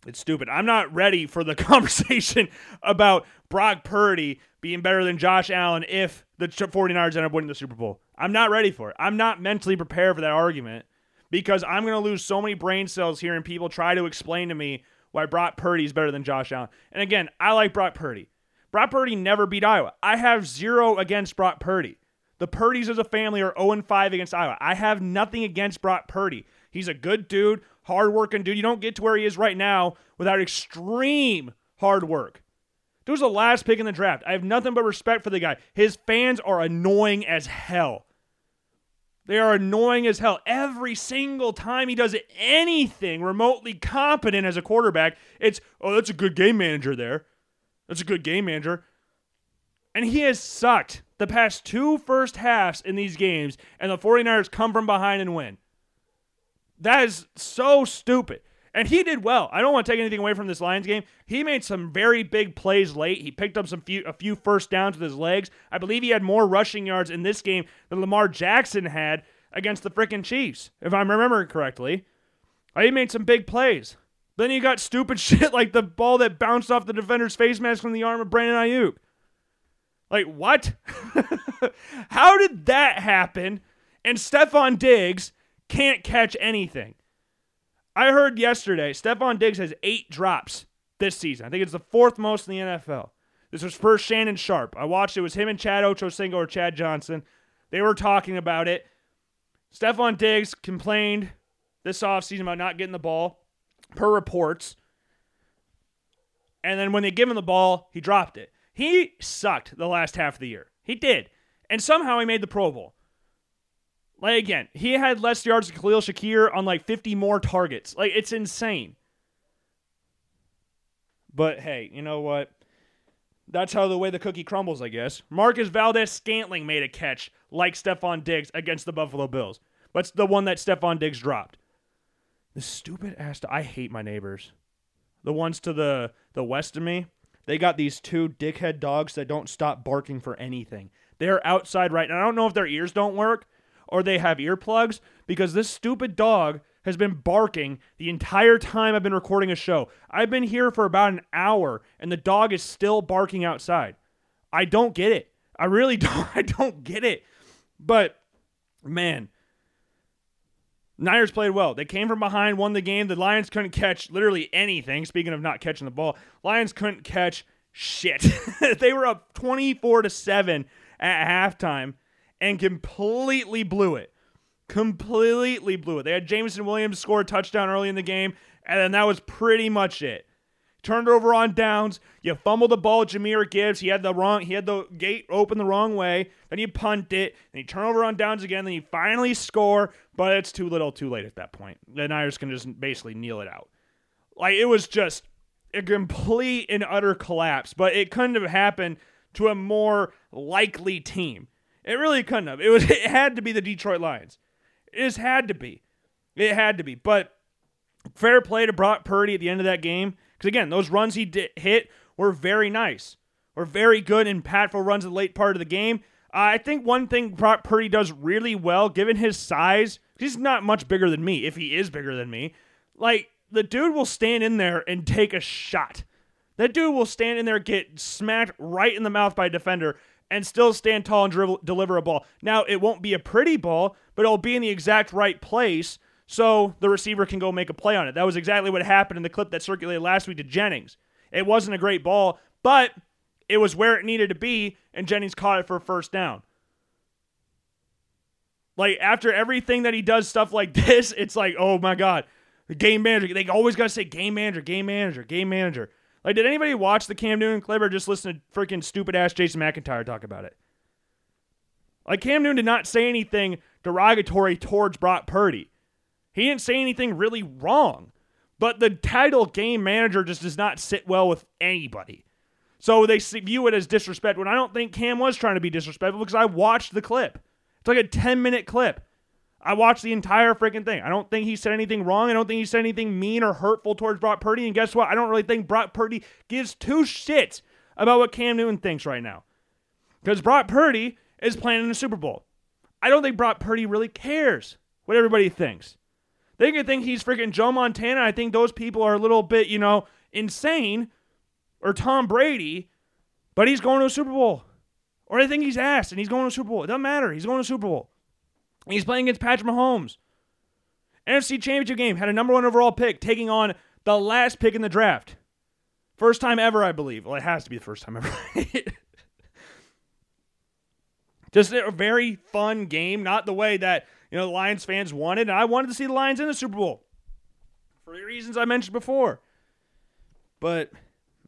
It's stupid. I'm not ready for the conversation about Brock Purdy being better than Josh Allen if the 49ers end up winning the Super Bowl. I'm not ready for it. I'm not mentally prepared for that argument. Because I'm going to lose so many brain cells hearing people try to explain to me why Brock Purdy is better than Josh Allen. And again, I like Brock Purdy. Brock Purdy never beat Iowa. I have 0 against Brock Purdy. The Purdys as a family are 0-5 against Iowa. I have nothing against Brock Purdy. He's a good dude, hardworking dude. You don't get to where he is right now without extreme hard work. Dude was the last pick in the draft. I have nothing but respect for the guy. His fans are annoying as hell. They are annoying as hell. Every single time he does anything remotely competent as a quarterback, it's, oh, that's a good game manager there. That's a good game manager. And he has sucked the past 2 first halves in these games, and the 49ers come from behind and win. That is so stupid. And he did well. I don't want to take anything away from this Lions game. He made some very big plays late. He picked up a few first downs with his legs. I believe he had more rushing yards in this game than Lamar Jackson had against the freaking Chiefs, if I'm remembering correctly. He made some big plays. Then he got stupid shit like the ball that bounced off the defender's face mask from the arm of Brandon Ayuk. Like, what? How did that happen? And Stefon Diggs can't catch anything. I heard yesterday, Stefon Diggs has 8 drops this season. I think it's the 4th most in the NFL. This was first Shannon Sharpe. I watched it. It was him and Chad Ochocinco or Chad Johnson. They were talking about it. Stefon Diggs complained this offseason about not getting the ball, per reports. And then when they give him the ball, he dropped it. He sucked the last half of the year. He did. And somehow he made the Pro Bowl. Like, again, he had less yards than Khalil Shakir on, 50 more targets. Like, it's insane. But, hey, you know what? That's how the way the cookie crumbles, I guess. Marquez Valdes-Scantling made a catch like Stefon Diggs against the Buffalo Bills. But it's the one that Stefon Diggs dropped. The stupid-ass... I hate my neighbors. The ones to the west of me, they got these 2 dickhead dogs that don't stop barking for anything. They're outside right now. I don't know if their ears don't work, or they have earplugs, because this stupid dog has been barking the entire time I've been recording a show. I've been here for about an hour, and the dog is still barking outside. I don't get it. I really don't. I don't get it. But, man, Niners played well. They came from behind, won the game. The Lions couldn't catch literally anything. Speaking of not catching the ball, Lions couldn't catch shit. They were up 24-7 at halftime. And completely blew it. Completely blew it. They had Jameson Williams score a touchdown early in the game, and then that was pretty much it. Turned over on downs. You fumbled the ball, Jameer Gibbs. He had the gate open the wrong way. Then you punt it, and you turn over on downs again. Then you finally score, but it's too little, too late at that point. The Niners can just basically kneel it out. It was just a complete and utter collapse. But it couldn't have happened to a more likely team. It really couldn't have. It had to be the Detroit Lions. It just had to be. It had to be. But fair play to Brock Purdy at the end of that game Because, again, those runs he hit were very nice, were very good, impactful runs in the late part of the game. I think one thing Brock Purdy does really well, given his size, he's not much bigger than me, if he is bigger than me. Like, the dude will stand in there and take a shot. That dude will stand in there, get smacked right in the mouth by a defender, and still stand tall and deliver a ball. Now, it won't be a pretty ball, but it'll be in the exact right place so the receiver can go make a play on it. That was exactly what happened in the clip that circulated last week to Jennings. It wasn't a great ball, but it was where it needed to be, and Jennings caught it for a first down. Like, after everything that he does stuff like this, it's like, oh my God, the game manager. They always got to say game manager, game manager, game manager. Like, did anybody watch the Cam Newton clip or just listen to freaking stupid-ass Jason McIntyre talk about it? Like, Cam Newton did not say anything derogatory towards Brock Purdy. He didn't say anything really wrong. But the title game manager just does not sit well with anybody. So they view it as disrespect, when I don't think Cam was trying to be disrespectful because I watched the clip. It's like a 10-minute clip. I watched the entire freaking thing. I don't think he said anything wrong. I don't think he said anything mean or hurtful towards Brock Purdy. And guess what? I don't really think Brock Purdy gives two shits about what Cam Newton thinks right now. Because Brock Purdy is playing in the Super Bowl. I don't think Brock Purdy really cares what everybody thinks. They can think he's freaking Joe Montana. I think those people are a little bit, you know, insane. Or Tom Brady. But he's going to a Super Bowl. Or they think he's ass and he's going to a Super Bowl. It doesn't matter. He's going to a Super Bowl. He's playing against Patrick Mahomes. NFC Championship game, had a number 1 overall pick, taking on the last pick in the draft. First time ever, I believe. Well, it has to be the first time ever. Just a very fun game, not the way that, you know, the Lions fans wanted. And I wanted to see the Lions in the Super Bowl for the reasons I mentioned before. But,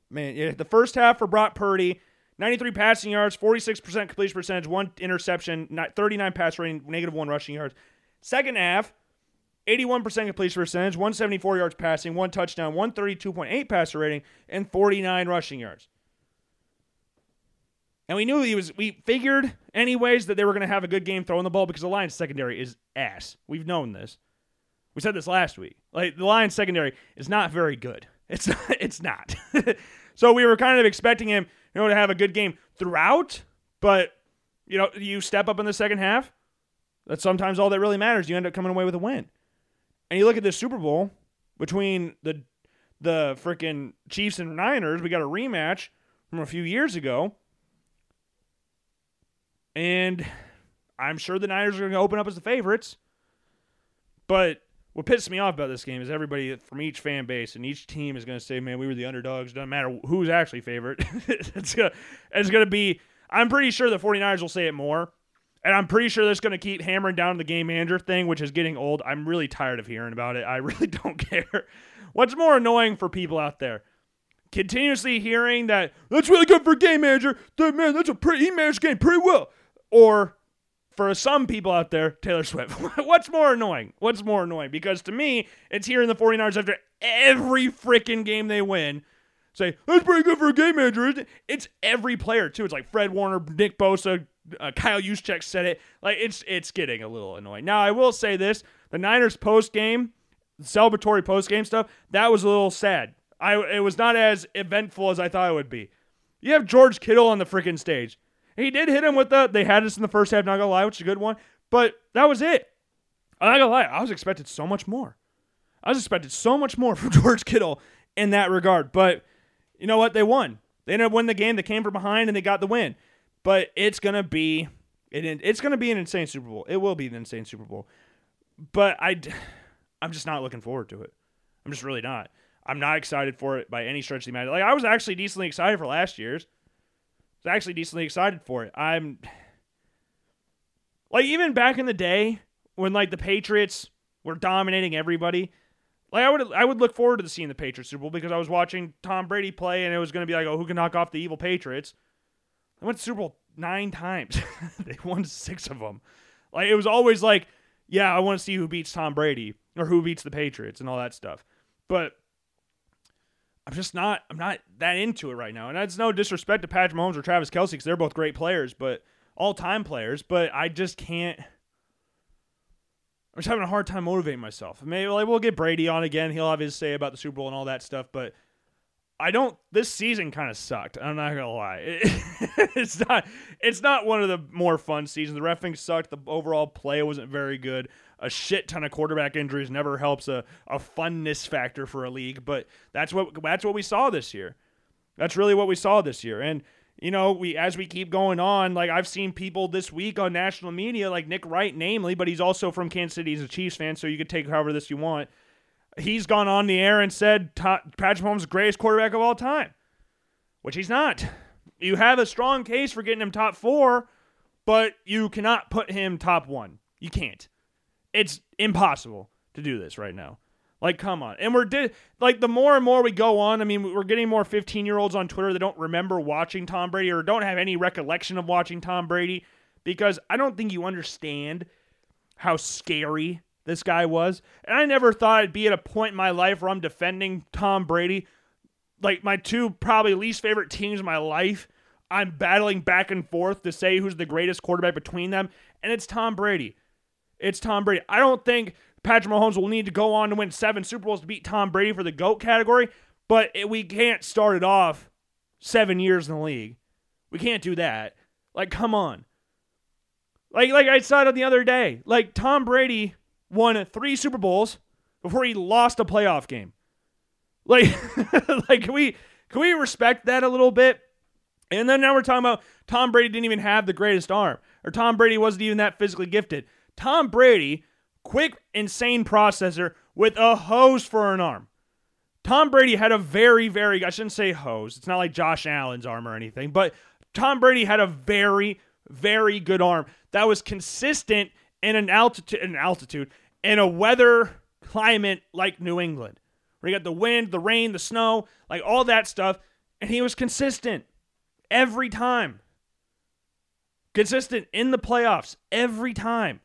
man, yeah, the first half for Brock Purdy, 93 passing yards, 46% completion percentage, 1 interception, 39 pass rating, -1 rushing yards. Second half, 81% completion percentage, 174 yards passing, 1 touchdown, 132.8 passer rating, and 49 rushing yards. And we knew we figured anyways that they were going to have a good game throwing the ball because the Lions secondary is ass. We've known this. We said this last week. Like, the Lions secondary is not very good. It's not. So we were kind of expecting him, you know, to have a good game throughout, but, you know, you step up in the second half. That's sometimes all that really matters. You end up coming away with a win. And you look at this Super Bowl between the freaking Chiefs and Niners. We got a rematch from a few years ago. And I'm sure the Niners are going to open up as the favorites. But what pissed me off about this game is everybody from each fan base and each team is going to say, man, we were the underdogs. Doesn't matter who's actually favorite. it's going to be, I'm pretty sure the 49ers will say it more. And I'm pretty sure that's going to keep hammering down the game manager thing, which is getting old. I'm really tired of hearing about it. I really don't care. What's more annoying for people out there? Continuously hearing that, that's really good for a game manager. That, man, he managed the game pretty well. Or, for some people out there, Taylor Swift. What's more annoying? What's more annoying? Because to me, it's hearing the 49ers after every freaking game they win say, that's pretty good for a game manager, isn't it? It's every player, too. It's like Fred Warner, Nick Bosa, Kyle Juszczyk said it. Like, it's getting a little annoying. Now, I will say this. The Niners post-game, celebratory post-game stuff, that was a little sad. It was not as eventful as I thought it would be. You have George Kittle on the freaking stage. He did hit him with they had us in the first half, not gonna lie, which is a good one. But that was it. I'm not gonna lie, I was expecting so much more. from George Kittle in that regard. But you know what? They won. They ended up winning the game. They came from behind and they got the win. But it's gonna be an insane Super Bowl. It will be an insane Super Bowl. But I'm just not looking forward to it. I'm just really not. I'm not excited for it by any stretch of the imagination. Like, I was actually decently excited for last year's. I was actually decently excited for it. I'm like, even back in the day when, like, the Patriots were dominating everybody, like, I would look forward to seeing the Patriots Super Bowl because I was watching Tom Brady play and it was going to be like, oh, who can knock off the evil Patriots? They went to Super Bowl 9 times. They won 6 of them. Like, it was always like, yeah, I want to see who beats Tom Brady or who beats the Patriots and all that stuff. But I'm not that into it right now. And that's no disrespect to Patrick Mahomes or Travis Kelce because they're both great players, but all-time players. But I just can't. I'm just having a hard time motivating myself. Maybe, like, we'll get Brady on again. He'll have his say about the Super Bowl and all that stuff. But This season kind of sucked. I'm not going to lie. It's not one of the more fun seasons. The reffing sucked. The overall play wasn't very good. A shit ton of quarterback injuries never helps a funness factor for a league, but that's what we saw this year. That's really what we saw this year. And, you know, as we keep going on, like, I've seen people this week on national media, like Nick Wright namely, but he's also from Kansas City. He's a Chiefs fan, so you could take however this you want. He's gone on the air and said Patrick Mahomes is the greatest quarterback of all time, which he's not. You have a strong case for getting him top four, but you cannot put him top one. You can't. It's impossible to do this right now. Like, come on. And the more and more we go on, I mean, we're getting more 15-year-olds on Twitter that don't remember watching Tom Brady or don't have any recollection of watching Tom Brady, because I don't think you understand how scary this guy was. And I never thought I'd be at a point in my life where I'm defending Tom Brady. Like, my two probably least favorite teams in my life, I'm battling back and forth to say who's the greatest quarterback between them, and it's Tom Brady. It's Tom Brady. I don't think Patrick Mahomes will need to go on to win 7 Super Bowls to beat Tom Brady for the GOAT category, but we can't start it off 7 years in the league. We can't do that. Like, come on. Like I said it the other day, like, Tom Brady won 3 Super Bowls before he lost a playoff game. Like, like, can we respect that a little bit? And then now we're talking about Tom Brady didn't even have the greatest arm, or Tom Brady wasn't even that physically gifted. Tom Brady, quick, insane processor with a hose for an arm. Tom Brady had a very, very, I shouldn't say hose. It's not like Josh Allen's arm or anything, but Tom Brady had a very, very good arm that was consistent in an altitude, in a weather climate like New England, where you got the wind, the rain, the snow, like all that stuff, and he was consistent every time. Consistent in the playoffs every time.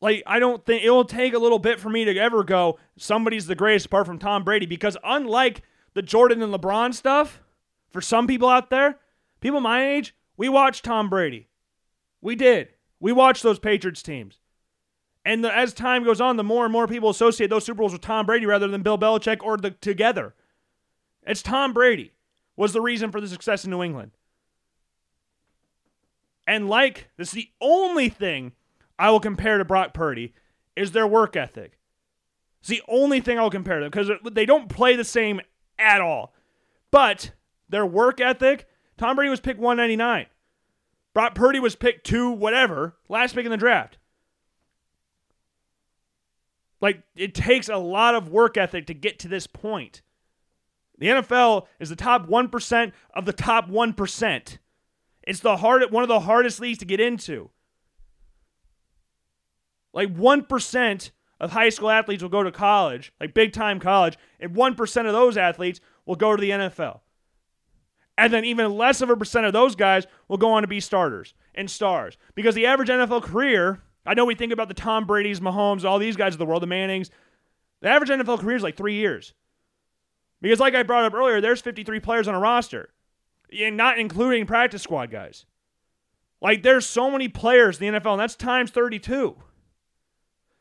Like, I don't think it will take a little bit for me to ever go, somebody's the greatest apart from Tom Brady, because unlike the Jordan and LeBron stuff, for some people out there, people my age, we watched Tom Brady. We did. We watched those Patriots teams. And as time goes on, the more and more people associate those Super Bowls with Tom Brady rather than Bill Belichick or together. It's Tom Brady was the reason for the success in New England. And like, this is the only thing I will compare to Brock Purdy is their work ethic. It's the only thing I'll compare to them, because they don't play the same at all. But their work ethic, Tom Brady was picked 199. Brock Purdy was picked 2 whatever, last pick in the draft. Like, it takes a lot of work ethic to get to this point. The NFL is the top 1% of the top 1%. It's one of the hardest leagues to get into. Like, 1% of high school athletes will go to college, like big-time college, and 1% of those athletes will go to the NFL. And then even less of a percent of those guys will go on to be starters and stars. Because the average NFL career, I know we think about the Tom Brady's, Mahomes, all these guys of the world, the Mannings. The average NFL career is like 3 years. Because like I brought up earlier, there's 53 players on a roster, and not including practice squad guys. Like, there's so many players in the NFL, and that's times 32.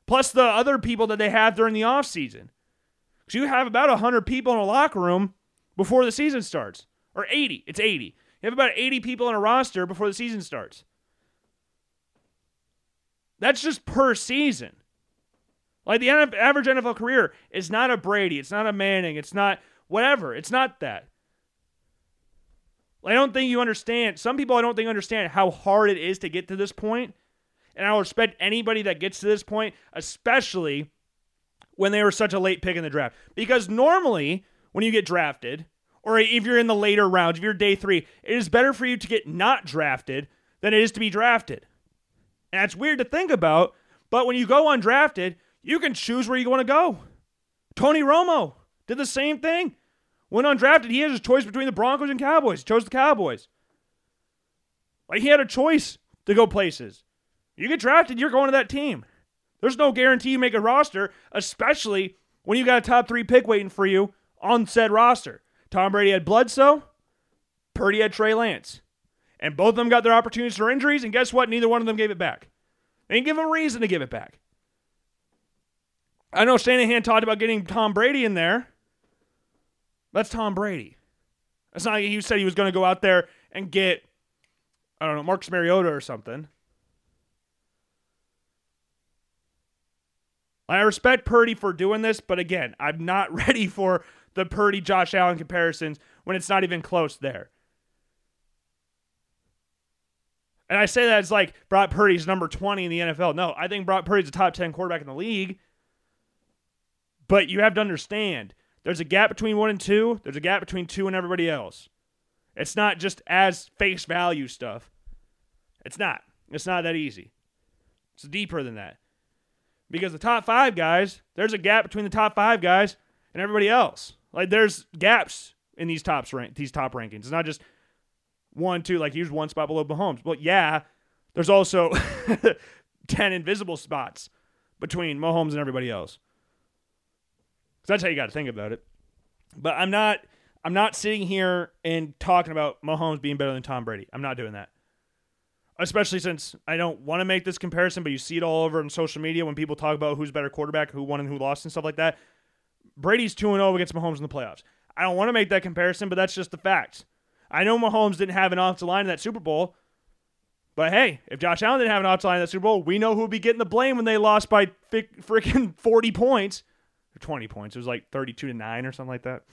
Plus the other people that they have during the offseason. So you have about 100 people in a locker room before the season starts. Or 80. It's 80. You have about 80 people on a roster before the season starts. That's just per season. Like, the average NFL career is not a Brady. It's not a Manning. It's not whatever. It's not that. I don't think you understand. Some people I don't think understand how hard it is to get to this point. And I will respect anybody that gets to this point, especially when they were such a late pick in the draft. Because normally, when you get drafted, or if you're in the later rounds, if you're day 3, it is better for you to get not drafted than it is to be drafted. And that's weird to think about, but when you go undrafted, you can choose where you want to go. Tony Romo did the same thing. When undrafted, he had a choice between the Broncos and Cowboys. He chose the Cowboys. Like, he had a choice to go places. You get drafted, you're going to that team. There's no guarantee you make a roster, especially when you got a top 3 pick waiting for you on said roster. Tom Brady had Bledsoe. Purdy had Trey Lance. And both of them got their opportunities for injuries, and guess what? Neither one of them gave it back. They didn't give them a reason to give it back. I know Shanahan talked about getting Tom Brady in there, That's Tom Brady. That's not. He said he was going to go out there and get, I don't know, Marcus Mariota or something. I respect Purdy for doing this, but again, I'm not ready for the Purdy-Josh Allen comparisons when it's not even close there. And I say that as like Brock Purdy's number 20 in the NFL. No, I think Brock Purdy's a top 10 quarterback in the league. But you have to understand, there's a gap between 1 and 2. There's a gap between 2 and everybody else. It's not just as face value stuff. It's not. It's not that easy. It's deeper than that. Because the top 5 guys, there's a gap between the top 5 guys and everybody else. Like, there's gaps in these top rankings. It's not just 1, 2, like he was 1 spot below Mahomes. Well, yeah, there's also 10 invisible spots between Mahomes and everybody else. So that's how you got to think about it. But I'm not sitting here and talking about Mahomes being better than Tom Brady. I'm not doing that. Especially since I don't want to make this comparison, but you see it all over on social media when people talk about who's better quarterback, who won and who lost and stuff like that. Brady's 2-0 against Mahomes in the playoffs. I don't want to make that comparison, but that's just the fact. I know Mahomes didn't have an offensive line in that Super Bowl, but hey, if Josh Allen didn't have an offensive line in that Super Bowl, we know who would be getting the blame when they lost by freaking 40 points. Or 20 points. It was like 32-9 or something like that.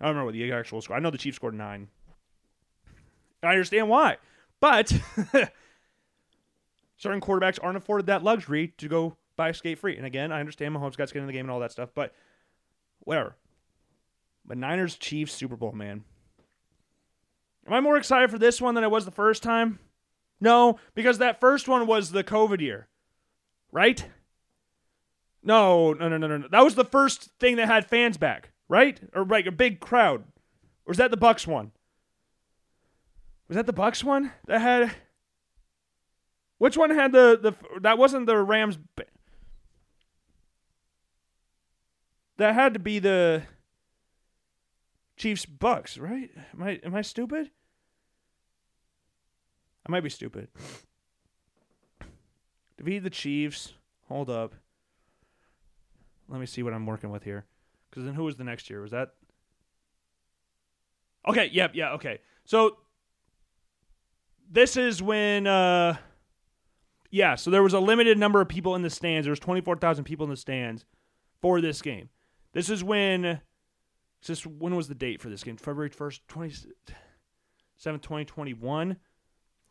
I don't remember what the actual score. I know the Chiefs scored 9. I understand why. But certain quarterbacks aren't afforded that luxury to go buy skate free. And again, I understand Mahomes got skin in the game and all that stuff, but whatever. But Niners-Chiefs Super Bowl, man. Am I more excited for this one than I was the first time? No, because that first one was the COVID year, right? No. That was the first thing that had fans back, right? Or like a big crowd. Or was that the Bucs one? Was that the Bucs one that had... Which one had the that wasn't the Rams... That had to be the Chiefs Bucs, right? Am I stupid? I might be stupid. Defeat the Chiefs. Hold up. Let me see what I'm working with here. Because then who was the next year? Was that... Okay, yep, yeah, okay. So, this is when... Yeah, so there was a limited number of people in the stands. There was 24,000 people in the stands for this game. This is when... When was the date for this game? February 1st, 27th, 2021?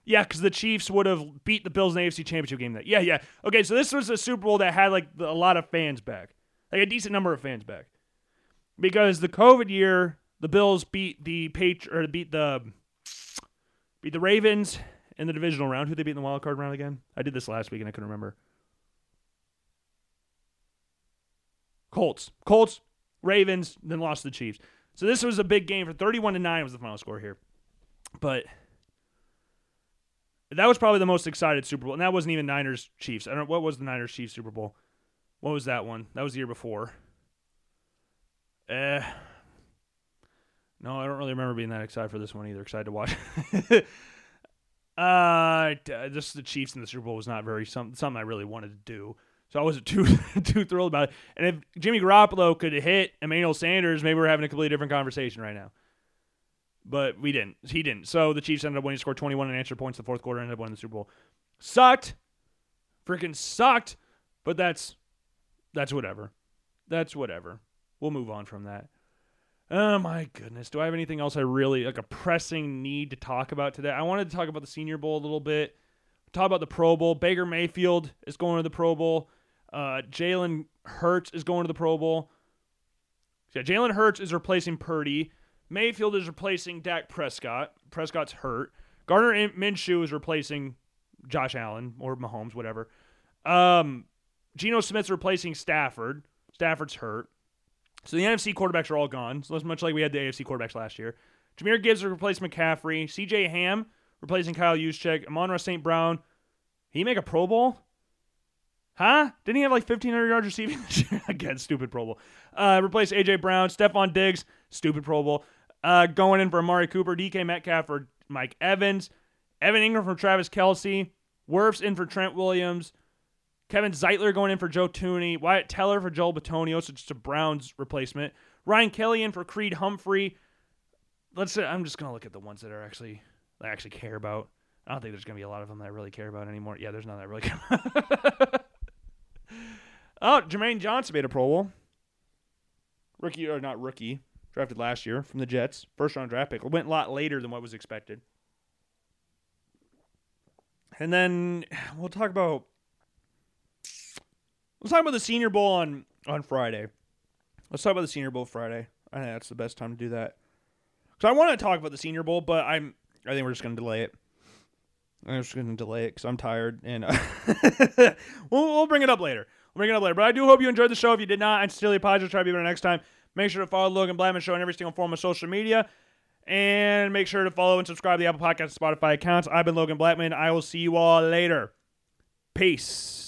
Yeah, because the Chiefs would have beat the Bills in the AFC Championship game. Yeah. Okay, so this was a Super Bowl that had like a lot of fans back. Like a decent number of fans back. Because the COVID year, the Bills beat the Ravens in the divisional round. Who they beat in the wild card round again? I did this last week and I couldn't remember. Colts. Ravens, then lost to the Chiefs. So this was a big game for 31-9 was the final score here. But that was probably the most excited Super Bowl. And that wasn't even Niners-Chiefs. I don't know. What was the Niners-Chiefs Super Bowl? What was that one? That was the year before. No, I don't really remember being that excited for this one either. Excited to watch. Just the Chiefs in the Super Bowl was not very something I really wanted to do. So I wasn't too thrilled about it. And if Jimmy Garoppolo could hit Emmanuel Sanders, maybe we're having a completely different conversation right now. But we didn't. He didn't. So the Chiefs ended up winning, scored 21 unanswered points in the fourth quarter, ended up winning the Super Bowl. Sucked. Freaking sucked. But that's whatever. That's whatever. We'll move on from that. Oh, my goodness. Do I have anything else I really, like a pressing need to talk about today? I wanted to talk about the Senior Bowl a little bit. Talk about the Pro Bowl. Baker Mayfield is going to the Pro Bowl. Jalen Hurts is going to the Pro Bowl. Yeah, Jalen Hurts is replacing Purdy. Mayfield is replacing Dak Prescott. Prescott's hurt. Gardner Minshew is replacing Josh Allen or Mahomes, whatever. Geno Smith's replacing Stafford. Stafford's hurt. So the NFC quarterbacks are all gone. So much like we had the AFC quarterbacks last year. Jameer Gibbs will replace McCaffrey. C.J. Ham replacing Kyle Juszczyk. Amon-Ra St. Brown. He make a Pro Bowl? Huh? Didn't he have like 1,500 yards receiving this year? Again, stupid Pro Bowl. Replace A.J. Brown. Stefon Diggs. Stupid Pro Bowl. Going in for Amari Cooper. DK Metcalf for Mike Evans. Evan Ingram for Travis Kelce. Wirfs in for Trent Williams. Kevin Zeitler going in for Joe Tooney. Wyatt Teller for Joel Bitonio. So just a Browns replacement. Ryan Kelly in for Creed Humphrey. Let's say, I'm just going to look at the ones that are actually that I actually care about. I don't think there's going to be a lot of them that I really care about anymore. Yeah, there's none that I really care about. Oh, Jermaine Johnson made a Pro Bowl. Rookie, or not rookie, drafted last year from the Jets. First-round draft pick. It went a lot later than what was expected. And then we'll talk about... Let's talk about the Senior Bowl on Friday. Let's talk about the Senior Bowl Friday. I think that's the best time to do that. So I want to talk about the Senior Bowl, but I think we're just going to delay it. I'm just going to delay it because I'm tired, and we'll bring it up later. We'll bring it up later. But I do hope you enjoyed the show. If you did not, I'd still apologize. Try to be better next time. Make sure to follow Logan Blackman Show on every single form of social media. And make sure to follow and subscribe to the Apple Podcast and Spotify accounts. I've been Logan Blackman. I will see you all later. Peace.